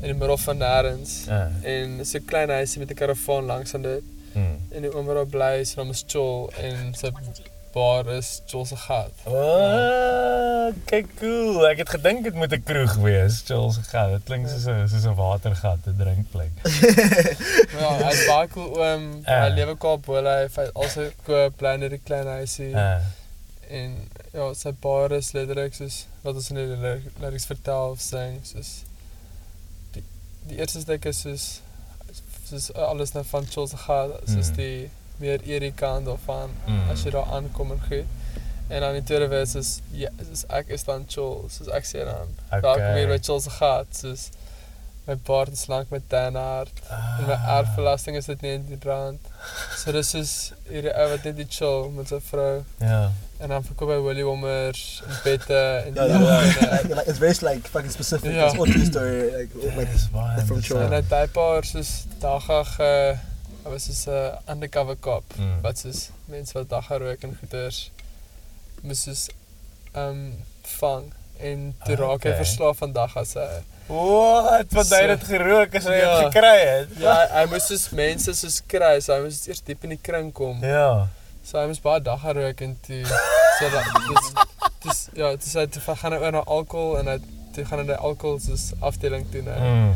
in die middel van nêrens. En dis 'n klein huisie met 'n karavaan langs aan dit. En die oom wat daar bly, sy naam is Chol en sy bar is Tjolsegat. Kijk, cool. Ek het gedink het moet 'n kroeg wees, Tjolsegat. Dit klink soos 'n watergat, 'n drinkplek. Ja, hy is baie cool oom. Hy lewe Kaapbolle, hy also koop bly in 'n klein huisie. En ja, sy bar is letterlik soos wat ons in die lyrics vertel of sing, soos die eerste stuk is soos alles nou van Tjolsegat, soos die meer eerie kant daarvan, as jy daar aankom en goed. En dan die tweede wees is, ek is dan Tjol, soos ek sê dan. Daar kom hier by Tjolsegat, soos my baard is lang met tanhaard, en my erfbelasting is dit R19. So dit is soos hierdie ou wat net die Tjol met sy vrou. En dan verkoop hy wielommers, bette, en die like, it's very like fucking specific, it's all true story, like from Tjol. En dat die paar soos dagig, hy was soos 'n undercover cop, wat soos mense wat dag rook en goeters moes soos vang en toe raak hy verslaaf van daggasse. Wat hy het gerook as hy het gekry het? Ja, hy moes soos mense soos kry, so hy moes eers diep in die kring kom. Ja. So hy moes baie dag rook en toe toe gaan hy oor na alkohol en toe gaan hy na die alkohol soos afdeling toe nou.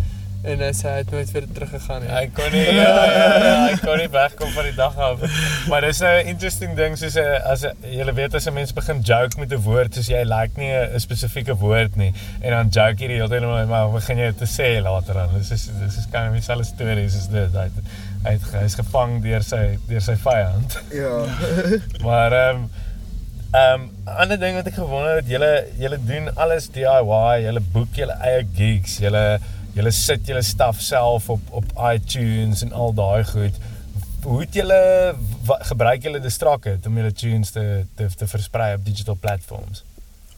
En hy het nooit weer teruggegaan. Hy kon nie wegkom van die dag af. Maar dit is nou een interesting ding, soos jylle weet as een mens begin joke met een woord, soos jy like nie een specifieke woord nie, en dan joke hier die hele tijd, maar begin jy te sê later aan. Dit is kan nie dieselfde story soos dit. Hy is gevang deur sy vyand. Ja. Maar ander ding wat ek gewonder het, jylle doen alles DIY, jylle boek jylle eie gigs, jylle sit jylle stuff self op iTunes en al die goed. Hoe gebruik jylle Destruct it om jylle tunes te versprei op digital platforms?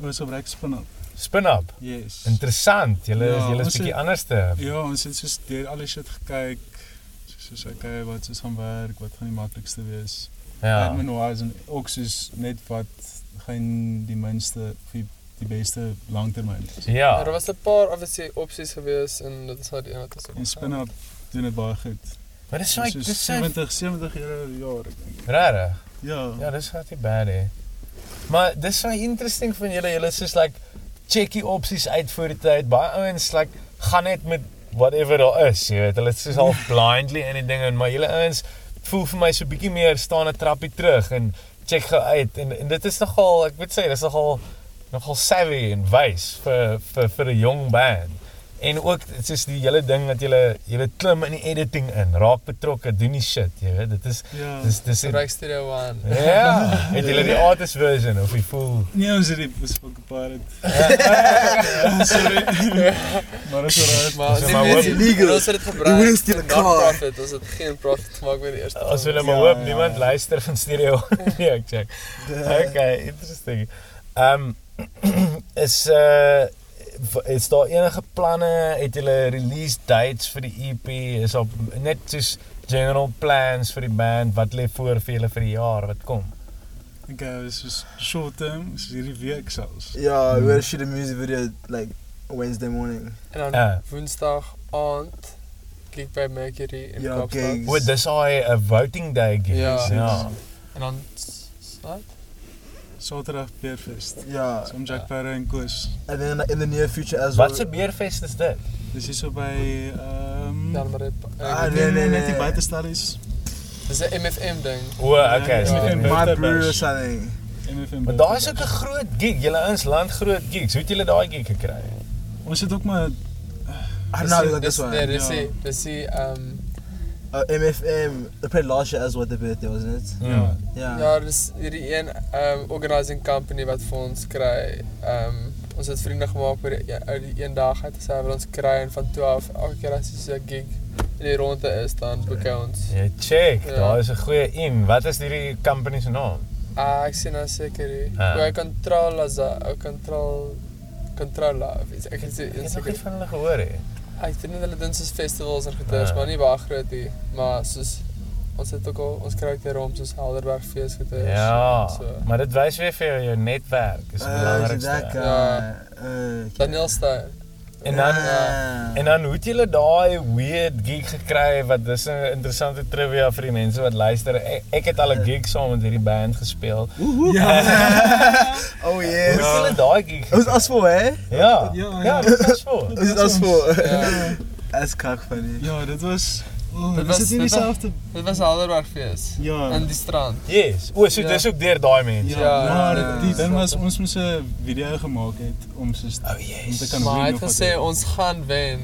Ons gebruik Spin up? Yes. Interessant, jylle is bietjie anderste. Ja, ons het soos deur alle shit gekyk, soos wat soos gaan werk, wat gaan die maklikste wees. Ja. Admin-wise en ook soos net wat gaan die minste die beste langtermyn. Ja. Daar was 'n paar opsies gewees en dit is nou die een wat ons het. En Spin-up doen dit baie goed. Maar dis so €70 per jaar, ek dink. Regtig? Ja. Ja, dis gaat nie bad, hè. Maar dis so interesting van julle, julle is soos like check die opsies uit voor die tyd. Baie ouens like gaan net met whatever daar is, jy weet. Hulle is soos half blindly in die dinge, maar julle ouens voel vir my so bietjie meer staan 'n trappie terug en check gou uit en dit is nogal, ek moet sê, dis nogal savvy en wys vir 'n jong band. En ook dit is die hele ding dat julle klim in die editing in, raak betrokke, doen die shit, jy weet. Dit is ja, dis Strike Studio 1. Ja. Het julle die artist version of die full? Nee, ons het dit Fokofpolisiekar. Ja, sorry. Maar dit is reg, maar dit is legal. Ons het dit gebruik. Jy moet steal 'n profit, ons het geen profit gemaak met die eerste. Ons wil maar hoop niemand luister van stereo. Nee, ek check. Okay, interesting. Is daar enige planne, het julle release dates vir die EP, is daar net soos general plans vir die band, wat lê voor vir julle vir die jaar, wat kom? Ek is soos short term, is hierdie week selfs. Ja, we shoot a music video like Wednesday morning. En dan woensdag aand, klik by Mercury in Kapstad. Ja, dis hy 'n voting day gigs. Ja. En dan, wat? Saterdag Beerfest. Ja. Som Jack Farris en Koos. And then in the near future as well. Wat se Beerfest is dit? Dis hier so by nee, die buitestallies. Dis 'n MFM ding. O, okay. My brewer selling. MFM. Maar daar is ook 'n groot gig. Julle ouens land groot gigs. Hoe het julle daai gig gekry? Ons het ook maar MFM, they played last year as what the birthday, wasn't it? Yeah. Yeah. Ja, dis hierdie een organizing company wat vir ons kry. Ons het vriende gemaak oor die een dag uit as hy wil ons kry en van 12 elke keer as jy 'n gig in die ronde is dan bekend ons. Ja, check. Ja. Daar is 'n goeie een. Wat is hierdie company se naam? Ek sien nou seker hier. Hoe controller of iets. Ek het seker van hulle gehoor hè. Ek dink hulle doen soos festivals en goeters, maar nie baie groot nie, maar soos ons het ook al, ons kry hier om soos Helderberg fees goeters. Ja, so. Maar dit wys weer vir jou netwerk, is belangrikste. Daniel Steyn. En dan hoe het julle daai weird gig gekry, wat dis 'n interessante trivia vir die mense wat luister. Ek het al 'n gig saam met hierdie band gespeel. Ja. Oh yes. Hoe het julle daai gig? Ons as voor hè? Ja. Ja, dit was voor. Dit was voor. As kak funny. Ja, dit was dit was in dieselfde. Dit was Helderberg fees. Ja. Aan die strand. Yes. O, so dis ook deur daai mense. Ja. Maar die ding was ons moes 'n video gemaak het om soos om te kan doen. Maar het gesê ons gaan wen.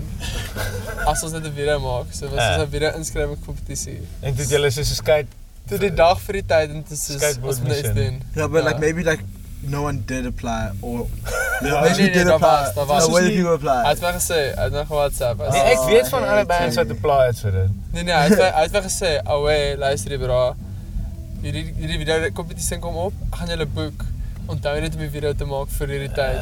As ons net 'n video maak, so was ons 'n video inskrywing kompetisie. En dit julle soos skate tot die dag vir die tyd en dit is ons net doen. Ja, but like maybe like no one did apply or apply. So where did you apply? Hy het wel gesê, hy het nog WhatsApp. Nee, ek weet van alle bands wat apply het vir dit. Nee, hy het wel gesê, "Away, luister hier bro. Hierdie video kompetisie kom op. Gaan julle boek. Onthou net om 'n video te maak vir hierdie tyd."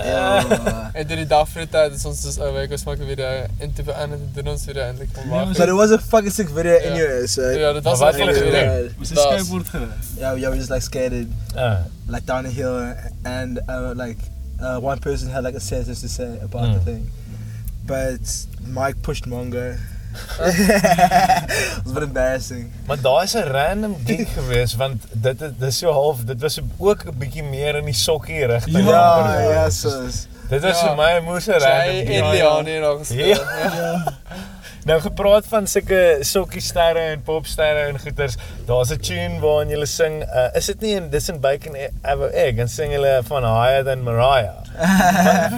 En dit die dag vir die tyd is ons soos "Away, kom ons maak 'n video." En toe verander dit ons weer eintlik kom maak. So it was a fucking sick video anyway, so. Ja, dit was wel 'n video. Ons het skateboard gery. Ja, we just like skated. Like down a hill and one person had like a sentence to say about the thing, but Mike pushed Mongo. It was a bit embarrassing. Maar daar is 'n random gig geweest, want dit is so half, dit was ook 'n bietjie meer in die sokkie rigting. Ja, soos. Dit was vir my moes 'n random gig. Ja, Indiane nog gespeel. Nou gepraat van sulke sokkiesterre en popsterre en goeters, daar's 'n tune waarin jy sing, is dit nie in Dis en Bacon Avo Egg en sing hulle van Higher Than Mariah.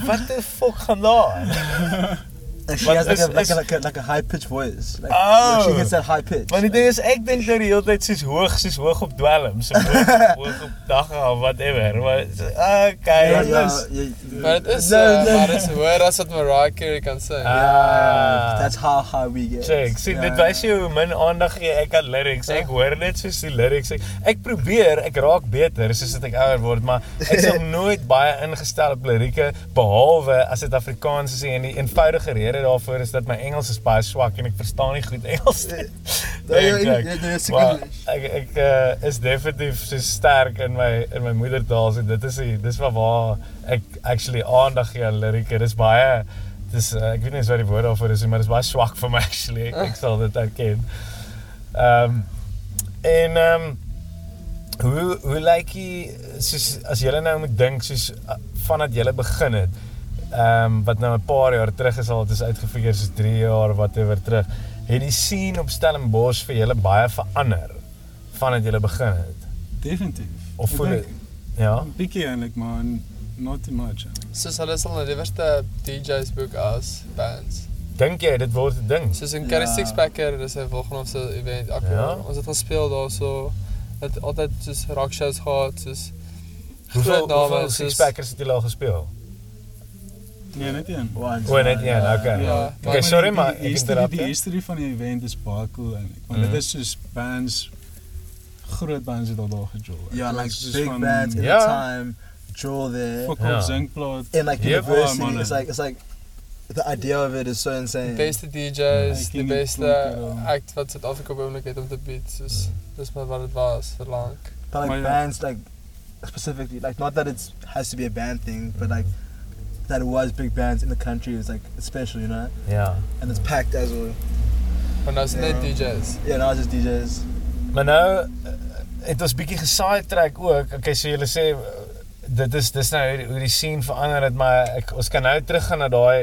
Wat die fuck gaan daar? She has like a high pitch voice. Like, she gets that high pitch. Maar die ding is ek dink nou die hele tyd soos hoog op dwelms, hoog op dag of whatever. Maar okay, but it is hoor as wat Mariah Carey kan sing. Yeah, that's how high we get. Check, sien dit wys jou min aandag gee ek aan lyrics. Ek hoor net soos die lyrics. Ek probeer, ek raak beter soos dit ek ouer word, maar ek sal nooit baie ingestel op lirieke behalwe as dit Afrikaans is en die eenvoudige rede daarvoor is dat my Engels is baie swak en ek verstaan nie goed Engels nie. Ek is definitief so sterk in my moedertaal, so dit is waar ek actually aandag gee aan lirieke. Dis baie ek weet nie wat die woord daarvoor is, maar dis baie swak vir my actually. Ek sal dit erken. En Hoe lyk jy soos as julle nou moet dink soos vandat julle begin het? Wat nou 'n paar jaar terug is al, dit is uitgefigureer soos 3 jaar whatever terug. Het die scene op Stellenbosch vir julle baie verander vandat julle begin het? Definitief. Of voel dit? Ja. 'n Bietjie eintlik, maar not too much. Soos hulle is al na die eerste DJs boek as bands. Dink jy dit word 'n ding? Soos in Curry Sixpacker, dis 'n Wilgenhof se event. Ja. Ons het gespeel daarso. Het altyd soos rock shows gehad, soos groot name. Hoeveel Sixpackers het julle al gespeel? Nee, net een. Oh, net een, okay. Ja. Okay, sorry, maar ek interrupt. Die history van die event is baie cool eintlik. Want dit is soos bands, groot bands het al daar gejol. Ja, like big bands in the time, jol there. Fokofpolisiekar, Zengarden. And like university, it's like the idea of it is so insane. The beste DJs, die beste act wat Suid-Afrika behoorlik het om te bied, soos dis maar wat dit was vir lank. But like bands, like specifically, like not that it has to be a band thing, but like that it was big bands in the country, it was like special, you know? Yeah. And it's packed as well. But now it's DJs. Yeah, now it's just DJs. Maar nou, het ons bietjie gesidetrack ook. Okay, so julle sê, dit is nou hoe die scene verander het, maar ons kan nou teruggaan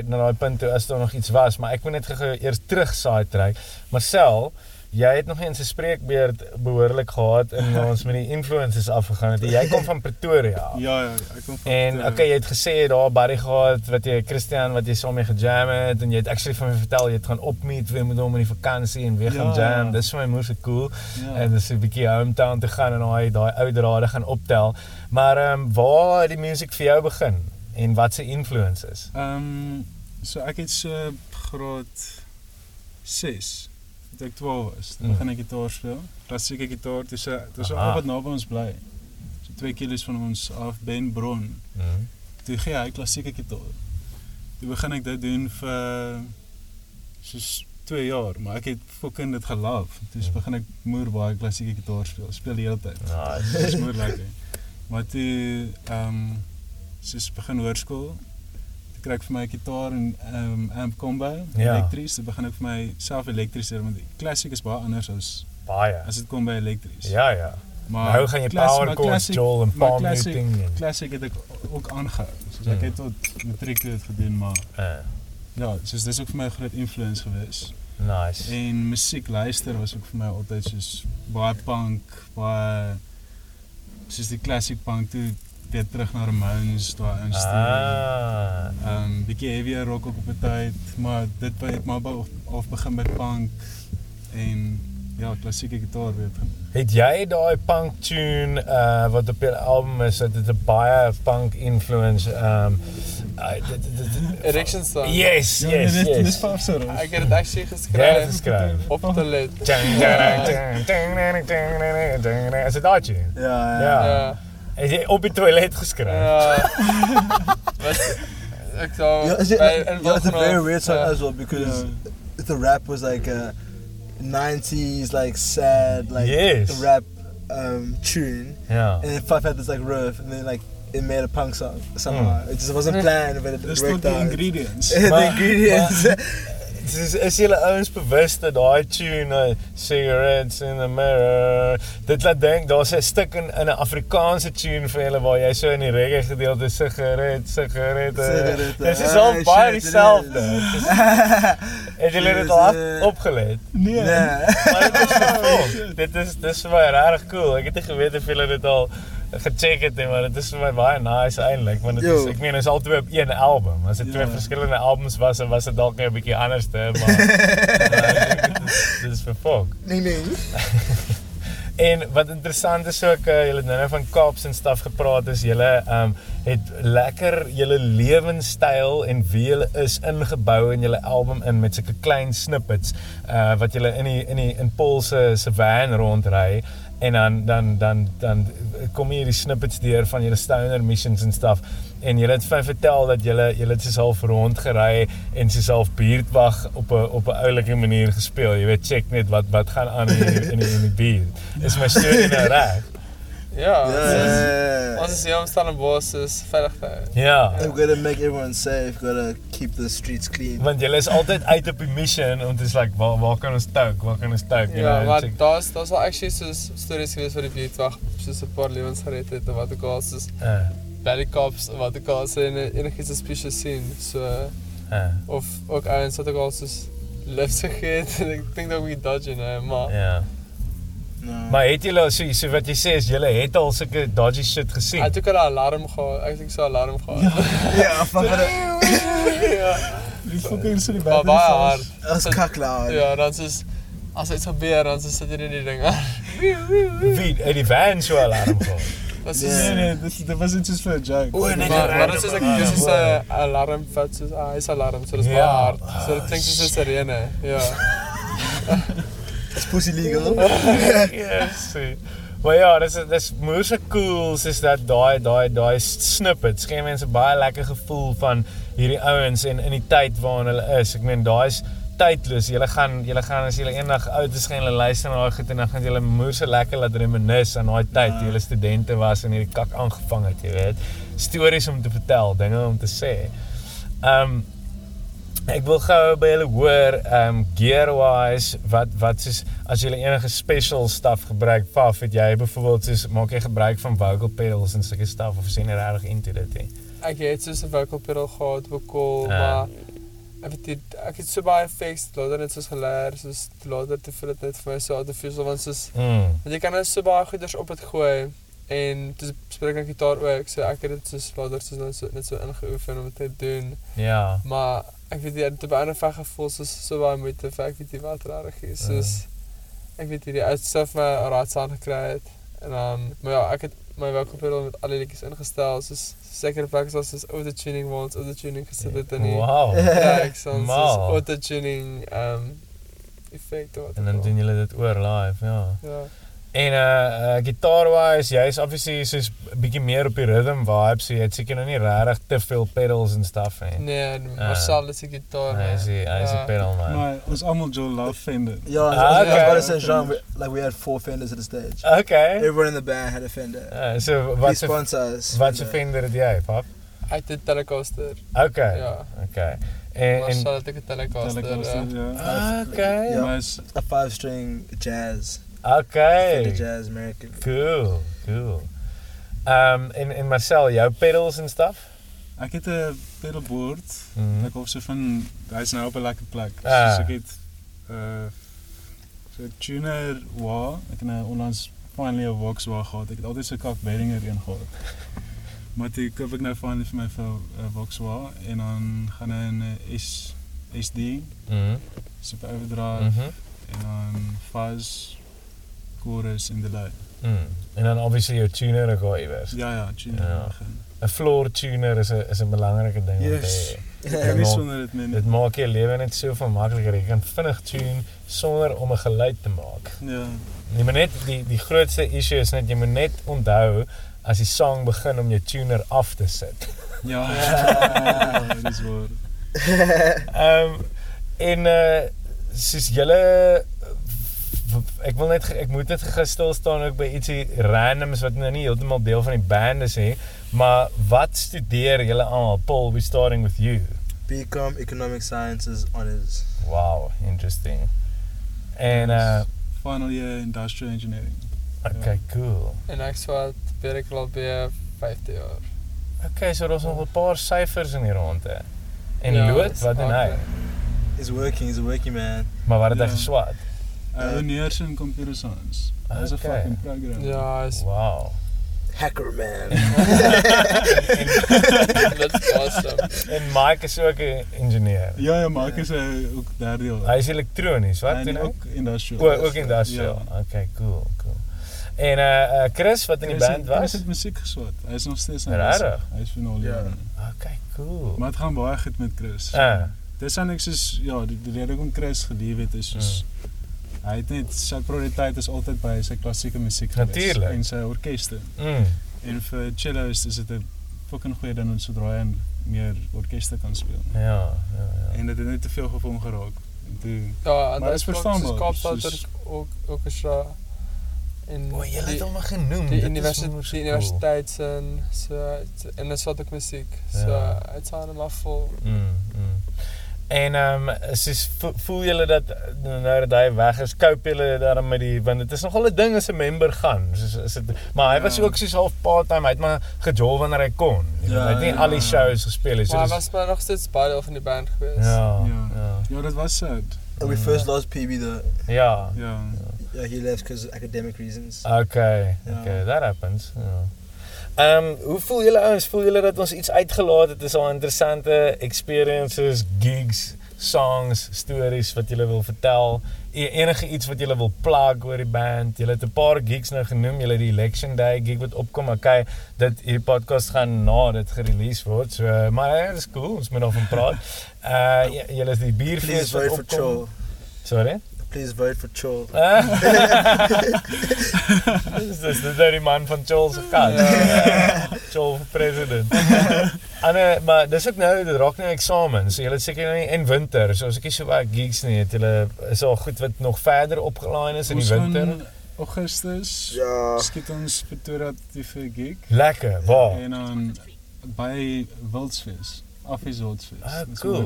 na die punt toe as daar nog iets was, maar ek moet net eers terug sidetrack. Marcel, jy het nog eens 'n spreekbeurt behoorlik gehad en ons met die influences afgegaan het. Jy kom van Pretoria. Ja, ek kom van Pretoria. En okay, jy het gesê daar Barry gehad wat jy Christian wat jy saam mee gejam het en jy het actually van my vertel jy het gaan opmeet weer met hom in die vakansie en weer gaan jam. Ja. Dis vir my moeite cool. Ja. En dis 'n bietjie hometown te gaan en daai ou drade gaan optel. Maar waar het die music vir jou begin en wat se influences? So ek het so groot 6. Toe ek 12 was, dan begin ek gitaar speel, klassieke gitaar, toe is al wat na by ons bly, so 2 kilo's van ons af, Ben Bron, toe gee hy klassieke gitaar, toe begin ek dit doen vir soos 2 jaar, maar ek het fucking dit gelaf, toe begin ek moer baie klassieke gitaar speel die hele tyd, dit is moer lekker, maar toe soos begin hoërskool, ek kry vir my gitaar en amp combo, elektries, dan begin ek vir my self elektries, want klassiek is baie anders as het kom by elektries. Ja. Maar nou gaan jy power chords, Joel en palm muting. Klassiek het ek ook aangehou, soos ek het tot matriek dit gedoen, maar ja, soos dit is ook vir my 'n groot influence gewees. Nice. En musiek luister was ook vir my altyd soos baie punk, baie soos die klassiek punk toe, weer terug naar Ramones, daar in stuur. Bietjie heavier rock ook op die tyd, maar dit het maar af begin met punk en ja, klassieke gitaar weer. Het jy daai punk tune wat op die album is, dat het 'n baie punk influence Erection Song? Yes. Dit is pop so. Ek het dit actually geskryf. Op die lid. Is dit daai tune? Ja. Is jy op die toilet geskryf? Ja. Ek so it's a very weird song as well because the rap was like a 90s like sad like the rap tune. Yeah. And then Five had this like riff and then like it made a punk song somehow. It just wasn't planned but it worked out. The ingredients. Is julle ouens bewus dat daai tune Cigarettes in the Mirror dit laat dink daar's 'n stuk in 'n Afrikaanse tune vir julle waar jy so in die reggae gedeelte sigarette dis is al baie dieselfde het julle dit al opgelet? Nee maar dit is vir my rarig cool, ek het nie geweet of julle dit al gecheck het nie, maar dit is vir my baie nice eintlik, want dit is, ek meen, dit is al 2 op 1 album, as dit 2 verskillende albums was, dan was dit dalk net 'n bietjie anders, maar dit is verfok. Nee. En wat interessant is ook, julle het nou van Kaaps en staf gepraat, is julle het lekker julle lewenstyl en wie julle is ingebou in julle album in met sulke klein snippets wat julle in die impulse se van rondry. En dan kom hier die snippets deur van julle stoner missions en stuff en julle het vir vertel dat julle het soos half rondgery en soos half buurtwag op 'n oulike manier gespeel. Jy weet, check net wat gaan aan in die buurt. Is my storie nou reg? Yeah. Once it's young, Stellenbosch is veilig daar. Yeah. We've got to make everyone safe. Gotta keep the streets clean. Want julle is altyd uit op die mission en dis like waar kan ons touw? Waar kan ons touw? Ja, want daar's al actually soos stories gewees wat die buurtwag soos 'n paar lewens gered het of wat ook al soos bad cops of wat ook al so enigiets suspicious sien. So of ook ouens wat ook al soos lifts gegee en ek dink dat we dodge nou, maar No. Maar het julle so wat jy sê is julle het al sulke dodgy shit gesien. Ek het ook al 'n alarm gehad. Ek dink so 'n alarm gehad. Ja, ja. Die fucking so die bad. Maar as kaklaar. Ja, dit is as dit gebeur dan sit jy in die ding. Wie en die van so 'n alarm gehad. Nee, dit was net soos vir 'n joke. O nee, maar dit is ek dis is 'n alarm vat soos 'n huisalarm, so dit is baie hard. So dit klink soos 'n sirene. Ja. It's pussy legal. Yes. Maar ja, dis moerse cool is dat daai snippets gee mense baie lekker gevoel van hierdie ouens en in die tyd waarin hulle is. Ek meen daai is tydloos. Julle gaan as julle eendag oud is gaan hulle luister na daai goed en dan gaan julle moerse lekker laat reminisce aan daai tyd toe julle studente was en hierdie kak aangevang het, jy weet. Stories om te vertel, dinge om te sê. Ek wil gou by julle hoor, gear-wise, wat soos, as julle enige special stuff gebruik, Paf, het jy byvoorbeeld soos, maak jy gebruik van vocal pedals en sulke stuff, of is jy nie regtig into dit, he? Ek het soos 'n vocal pedal gehad, vocal, maar ek het so baie effects, later net soos geleer, soos later te voel het net vir my so artificial, want soos, want jy kan nou so baie goeders op het gooi, en toe spreek ek gitaar ook, so ek het dit soos later soos net so ingeoefen om het te doen, ja. Maar ek weet jy, te beëindig van gevoel soos so baie moeite, ek weet jy wat rarig is, soos ek weet jy, die oudste van my raads aangekry het, en maar ja, ek het my welke pedal met alle liedjies ingestel, soos sekere plekke soos auto-tuning, waar ons auto-tuning gesit het in die tracks, soos auto-tuning effect, wat en dan doen julle dit oor live, ja. En guitar-wise, jy is obviously soos bietjie meer op die rhythm vibe, so jy het seker nou nie regtig te veel pedals en stuff nie. Nee, Marcel is die guitar, man. Hy is die pedal, man. Maar ons almal Joe love Fender. Ja, I was about to say, Jean, like we had 4 Fenders at the stage. Okay. Everyone in the band had a Fender. So please sponsor us. What's a Fender het jy, pap? Ek het 'n Telecaster. Okay, okay. Marcel het ook 'n Telecaster. Okay. Ja, is 'n 5-string jazz. Okay. Fender jazz, Mercury. Cool. En Marcel, jou pedals en stuff? Ek het 'n pedalboard. Ek hoop so van hy's nou op 'n lekker plek. So ek het so 'n tuner wah. Ek het nou onlangs finally 'n wax wah gehad. Ek het altyd so kak Behringer een gehad. Maar toe koop ek nou finally vir my 'n wax wah en dan gaan hy 'n SD. Super overdrive en dan fuzz chorus in the light. En dan obviously jou tuner ook al iewers. Ja, tuner. Een floor tuner is een belangrike ding. Yes. Ek weet sonder dit min. Dit maak jou lewe net soveel makliker. Jy kan vinnig tune sonder om 'n geluid te maak. Ja. Jy moet net die grootste issue is net jy moet net onthou as die song begin om jou tuner af te sit. Ja. Dit is waar. En soos julle ek moet net gestil staan ook by ietsie randoms wat nou nie heeltemal deel van die band is hè, maar wat studeer julle almal? Paul, we starting with you. BCom Economic Sciences Honors. Wow, interesting. And final year Industrial Engineering. Okay, yeah. Cool. En ek swaat werk al by 5 jaar. Okay, so daar's nog 'n paar syfers in die rond hè. En ja, Loot, wat doen hy? He's working man. Maar wat het hy geswaat? Engineers in computer science. As a fucking program. Yeah, wow. Hacker man. That's awesome. En Mike is ook 'n engineer. Ja, Mike is ook daar deel. Hy is elektronies, wat? En ook industrial. Ook industrial. Yeah. Okay, cool. En Chris, wat in die band was? Hy het musiek geswat. Hy is nog steeds in musiek. Hy is van al die jare. Okay, cool. Maar dit gaan baie goed met Chris. Dis dan ek soos ja, die rede hoekom Chris gelief het is soos hy het net, sy prioriteit is altyd by sy klassieke musiek geweest en sy orkeste. En vir cellos is dit 'n fucking goeie ding om sodra hy meer orkeste kan speel. Ja. En dit het net te veel gevoel geraak. Ja, en dit is verstaanbaar. Soos Kaapstad orkestra Je hebt het allemaal genoemd. Die universiteit en dat soort ook muziek. Het zijn allemaal vol. En voel jullie dat nou dat hij weg is, koop jullie daarom met die, want het is nogal 'n ding as 'n member gaan. Maar hy was ook soos half part-time, hy het maar gejol wanneer hy kon. Hy het nie al die shows gespeel nie. Maar hy was maar nog steeds baie deel van die band geweest. Ja, dat was sad. And we first lost PB though. Yeah, he left because of academic reasons. Okay, that happens. Hoe voel julle ouens? Voel julle dat ons iets uitgelaat het? Is al interessante experiences, gigs, songs, stories wat julle wil vertel? Enige iets wat julle wil plug oor die band? Julle het 'n paar gigs nou genoem. Julle die Election Day gig wat opkom. Okay, dit hierdie podcast gaan na dit gerelease word. So, maar dit is cool. Ons moet nog van praat. Julle is die bierfees wat opkom. Sorry? Please vote for Tjol. Dis die dirty man van Tjolsegat. Tjol vir president. Maar dis ook nou, dit raak nou eksamen. So julle het seker nou in winter. So as ek nie so baie gigs nie het, julle is al goed wat nog verder opgelaai is in die winter. Augustus. Ja. Skiet ons vir 2 gig. Lekker. Waar? En dan by Wildsvis. Afis Wildsvis. Cool.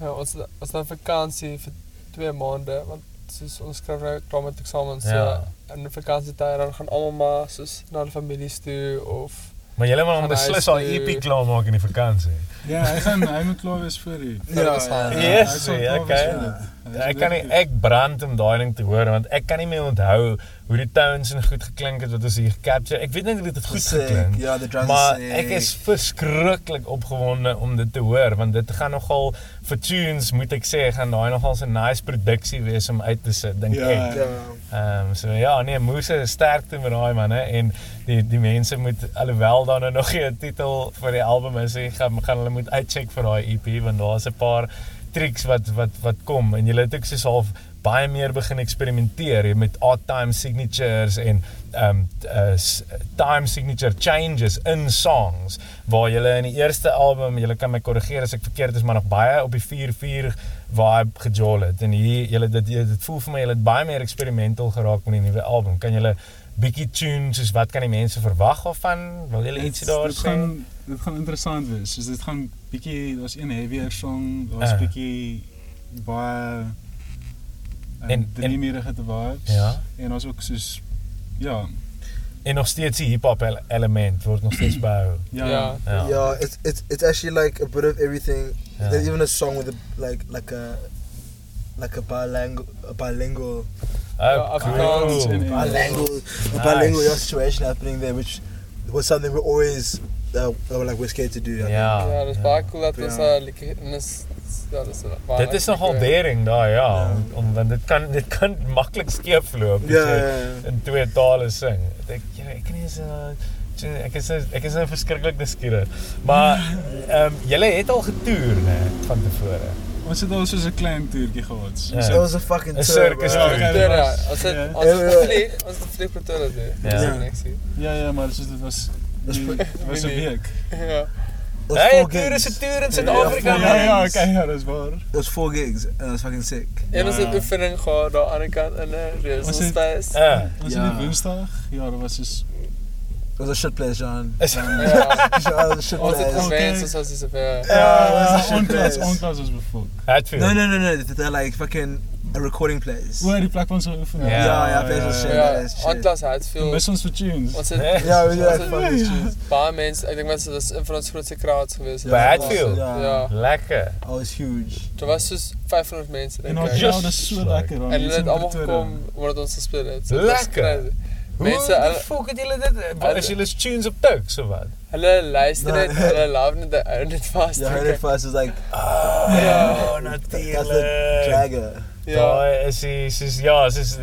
Ja, ons dan vakansie vir 2 maande, want soos ons skryf nou klaar met eksamens, so in die vakansietyd dan gaan almal maar soos na die families toe of maar julle moet beslis al EP klaar maak in die vakansie. Ja, hy moet klaar wees vir die. Ek brand om daai ding te hoor, want ek kan nie meer onthou hoe die Tunes en goed geklink het wat ons hier capture. Ek weet nie dat dit goed geklink. Ja, maar ek is verskriklik opgewonde om dit te hoor, want dit gaan nogal vir Tunes, moet ek sê, gaan daai nogal 'n nice produksie wees om uit te sit, dink ek. Moese is sterkte met daai manne en die mense moet, alhoewel daar nou nog 'n titel vir die album is, gaan hulle moet uitcheck vir daai EP, want daar is 'n paar tricks wat kom en julle het ook soos half baie meer begin eksperimenteer met odd-time signatures en time signature changes in songs, waar julle in die eerste album, julle kan my korrigeer as ek verkeerd is, maar nog baie op die 4-4 vibe gejol het en hier, julle dit voel vir my, julle het baie meer experimental geraak met die nuwe album. Kan julle bietjie tune, soos wat kan die mense verwag daarvan? Wil julle ietsie daar sê? Dit gaan interessant wees, dus dit gaan bietjie, daar is 1 heavier song, daar is bietjie baie dynamierige vibes, en daar is ook soos, en nog steeds die hip-hop element wordt nog steeds behou. It's actually like a bit of everything. Yeah. There's even a song with a bilingual situation happening there, which was something we always we're scared to do. Ja, dis baie cool dat ons dit is nogal daring daar, want dit kan maklik skeefloop in 2 tale sing. Ek is nou verskriklik nuuskierig. Maar julle het al getoer van tevore. Ons het al soos 'n klein toertjie gehad. Dit was 'n fucking circus toer. Ons het vlieg per toer dit. Ja, maar dit was was 'n week. Ja. Hey, toer is 'n toer in Suid-Afrika. Ja, dis waar. Dis 4 gigs en dis fucking sick. En ons het oefening gehad daar aan die kant in 'n reuselspace. Ons het die Woensdag, daar was soos was 'n shit place, John. Ja, shit place. Ons het ons is baie. Ja, ons was bevol. No, they're like fucking a recording place. Where die plek van ons oefening. Ja, dit is shit. Atlas Hatfield. Mis ons vir tunes. Ons het fucking tunes. Baie mense, ek dink mense dis in van ons grootste crowds gewees. Hatfield. Ja. Lekker. Al is huge. Dit was soos 500 mense dink ek. Ja, dit is so lekker. En hulle het almal gekom omdat ons gespeel het. Lekker. Hoe fuck het julle dit? Is julle tunes op Turks of wat? Hulle luister het, hulle love net, hulle hou net vast. Ja, hou net vast, is like, natuurlijk. Dat is de dragger. Ja,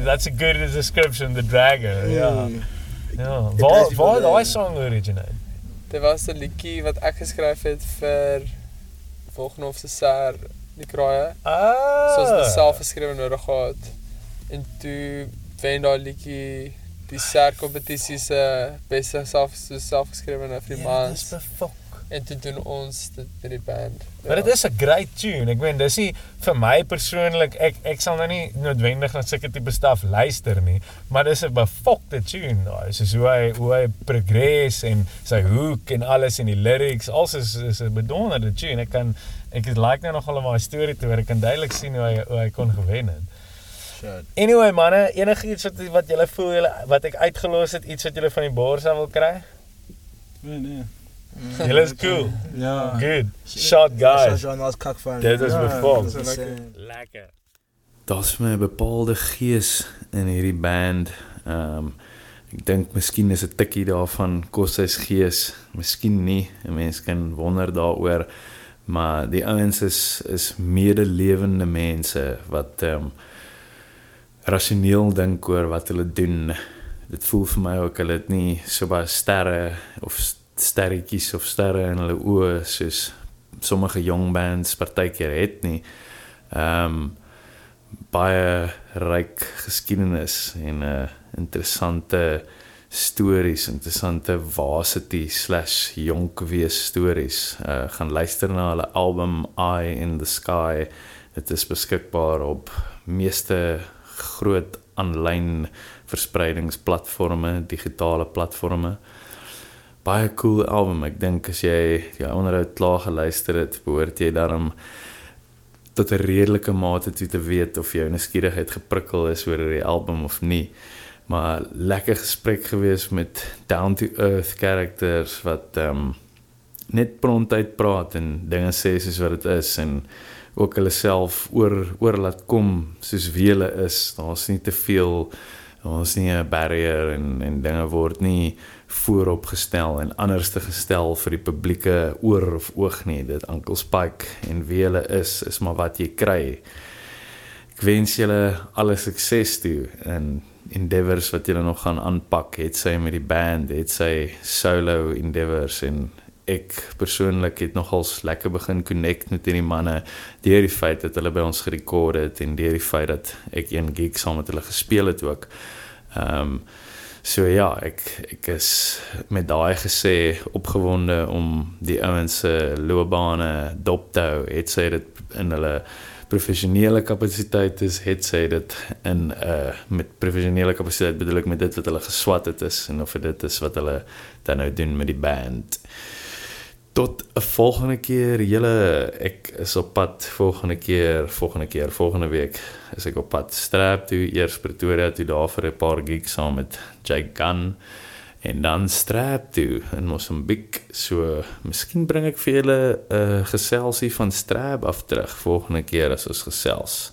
that's a good description, the dragger. Waar het die song originate? Dit was een liedjie wat ek geskryf het vir Wilgenhof se CCR, die kraaie. So ons het self geskrywe nodig gehad. En toe wen daai liedjie die CCR kompetisie se beste selfgeskrywende vir die maand. Dis befok. En toen doen ons die band. Ja. Maar het is een great tune. Ik weet, dis nie, vir my persoonlijk, ek sal nou nie noodwendig na sulke tipe stuff luister nie, maar dis een befokte tune. Nou, soos hoe hy progress en sy hoek en alles en die lyrics, alles is een bedonderde tune. Ek like nou nogal om my story te hoor, ek kan duidelik sien hoe hy kon gewen het. Anyway manne, enige iets wat julle voel, wat ek uitgelos het, iets wat julle van die boers aan wil kry? Nee. Julle is cool. Ja. Good. Shot guys. Dit is bevolk. Lekker. Daar's my bepaalde gees in hierdie band. Ek dink miskien is 'n tikkie daarvan koshuis gees, miskien nie. 'n Mens kan wonder daaroor, maar die ouens is medelewende mense wat rasioneel dink oor wat hulle doen. Dit voel vir my ook hulle het nie so baie sterre of sterretjies of sterre in hulle oë soos sommige jong bands partykeer het nie. Baie ryk geskiedenis en interessante stories, interessante varsity/jonkwees stories. Gaan luister na hulle album Eye in the Sky. Dit is beskikbaar op meeste groot aanlyn verspreidingsplatforme, digitale platforme. Baie cool album. Ek dink as jy die onderhoud klaar geluister het, behoort jy daarom tot 'n redelike mate toe te weet of jou nuuskierigheid geprikkel is oor die album of nie. Maar lekker gesprek gewees met down-to-earth characters wat net prontuit praat en dinge sê soos wat het is en ook hulle self oor laat kom soos wie hulle is. Daar's nie te veel, daar's nie 'n barrier en dinge word nie voorop gestel en anders te gestel vir die publieke oor of oog nie. Dit Uncle Spike en wie hulle is maar wat jy kry. Ek wens julle alle sukses toe in endeavors wat julle nog gaan aanpak, het sy met die band, het sy solo endeavors en ek persoonlik het nogals lekker begin connect met die manne deur die feit dat hulle by ons gerekord het en deur die feit dat ek een gig saam met hulle gespeel het ook. So ja, ek is met daai gesê opgewonde om die ouens se loopbane dop te hou. Het sy dit in hulle professionele kapasiteit is, het sy dit in met professionele kapasiteit bedoel ek met dit wat hulle geswat het is en of dit is wat hulle dan nou doen met die band. Tot 'n volgende keer julle. Ek is op pad volgende keer, volgende week is ek op pad Strap toe, eers Pretoria toe daar vir 'n paar gigs saam met Jake Gunn en dan Strap toe in Mosambiek. So miskien bring ek vir julle 'n geselsie van Strap af terug volgende keer as ons gesels.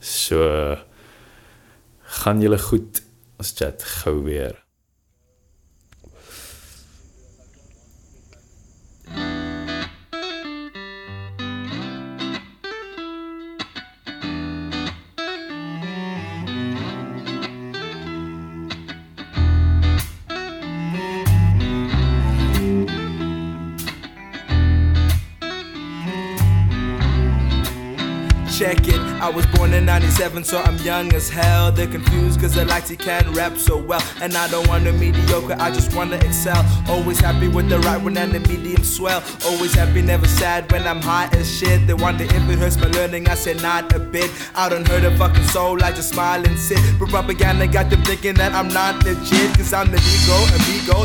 So gaan julle goed. Ons chat gou weer. Check it, I was born in 97, so I'm young as hell. They're confused cause they like to can rap so well. And I don't wanna mediocre, I just wanna excel. Always happy with the right one and the medium swell. Always happy, never sad when I'm high as shit. They wonder if it hurts my learning, I said not a bit. I don't hurt a fucking soul, I just smile and sit. But propaganda got them thinking that I'm not legit. Cause I'm the amigo,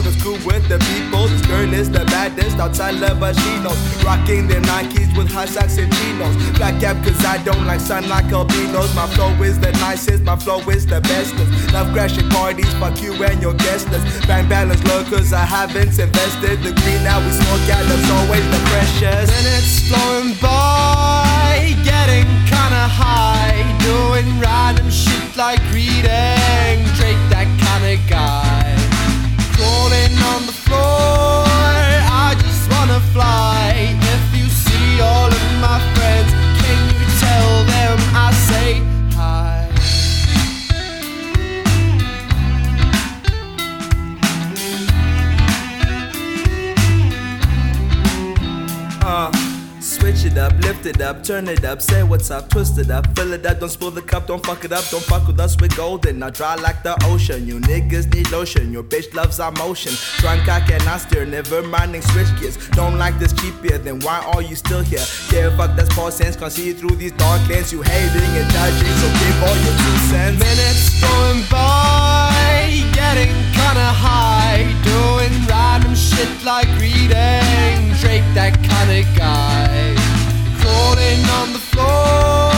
that's cool with the people. This girl is the baddest, outside love but she knows. Rocking their Nikes with high socks and chinos. Black cap cause I don't like sun like albinos. My flow is the nicest, my flow is the bestest. Love crashing parties, fuck you and your guest list. Bank balance low cause I haven't invested. The green now we smoke out, love's always the precious. Minutes flowing by, getting kinda high, doing random shit like reading, Drake, that kinda guy. Crawling on the floor, I just wanna fly. If you see all of my friends, tell them I say hi. Switch it up, lift it up, turn it up, say what's up, twist it up, fill it up, don't spill the cup, don't fuck it up, don't fuck with us, we're golden, now dry like the ocean, you niggas need lotion, your bitch loves our motion, drunk I cannot steer, never minding switch gears, don't like this cheap beer, then why are you still here, yeah fuck that's past tense, can't see you through these dark lens, you hating and judging, so give all your 2 cents. Minutes going by, getting kinda high, doing random shit like reading, Drake that kinda guy, crawling on the floor,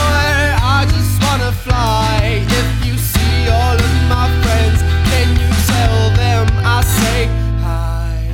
I just wanna fly, if you see all of my friends, can you tell them I say hi?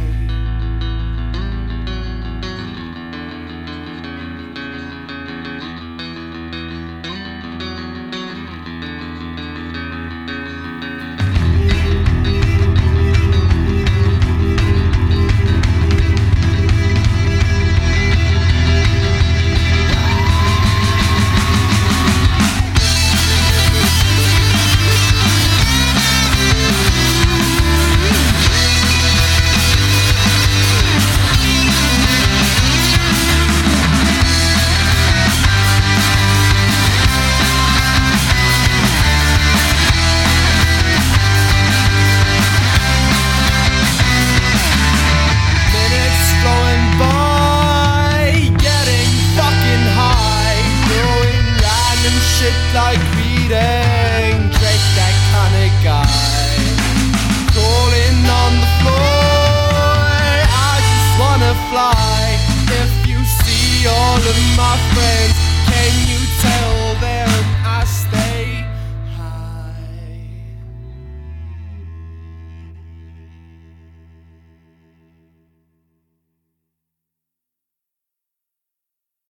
If you see all of my friends,